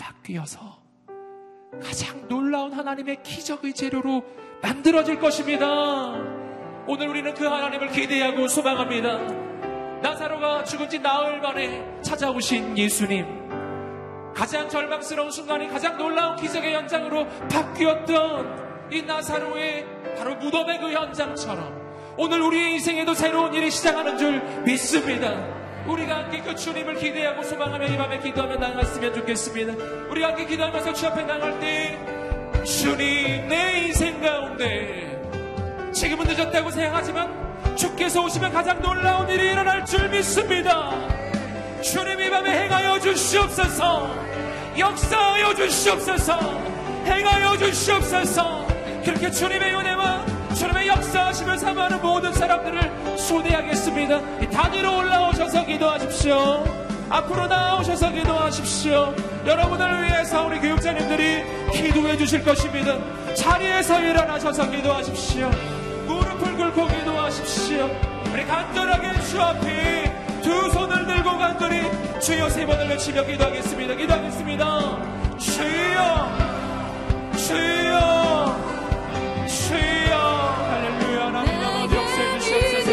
바뀌어서 가장 놀라운 하나님의 기적의 재료로 만들어질 것입니다. 오늘 우리는 그 하나님을 기대하고 소망합니다. 나사로가 죽은 지 나흘 만에 찾아오신 예수님, 가장 절망스러운 순간이 가장 놀라운 기적의 현장으로 바뀌었던 이 나사로의 바로 무덤의 그 현장처럼 오늘 우리의 인생에도 새로운 일이 시작하는 줄 믿습니다. 우리가 함께 그 주님을 기대하고 소망하며 이 밤에 기도하며 나갔으면 좋겠습니다. 우리가 함께 기도하면서 주 앞에 나갈 때 주님, 내 인생 가운데 지금은 늦었다고 생각하지만 주께서 오시면 가장 놀라운 일이 일어날 줄 믿습니다. 주님, 이 밤에 행하여 주시옵소서. 역사하여 주시옵소서. 행하여 주시옵소서. 그렇게 주님의 은혜와 주님의 역사하심을 사모하는 모든 사람들을 초대하겠습니다. 단위로 올라오셔서 기도하십시오. 앞으로 나오셔서 기도하십시오. 여러분을 위해서 우리 교육자님들이 기도해 주실 것입니다. 자리에서 일어나셔서 기도하십시오. 무릎을 꿇고 기도하십시오. 우리 간절하게 주 앞에 두 손을 들고 간절히 주여 세 번을 외치며 기도하겠습니다. 기도하겠습니다. 주여, 주여, 주여, 할렐루야. 하나님 아버지, 없애주시옵소서.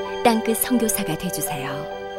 땅끝 선교사가 되어주세요.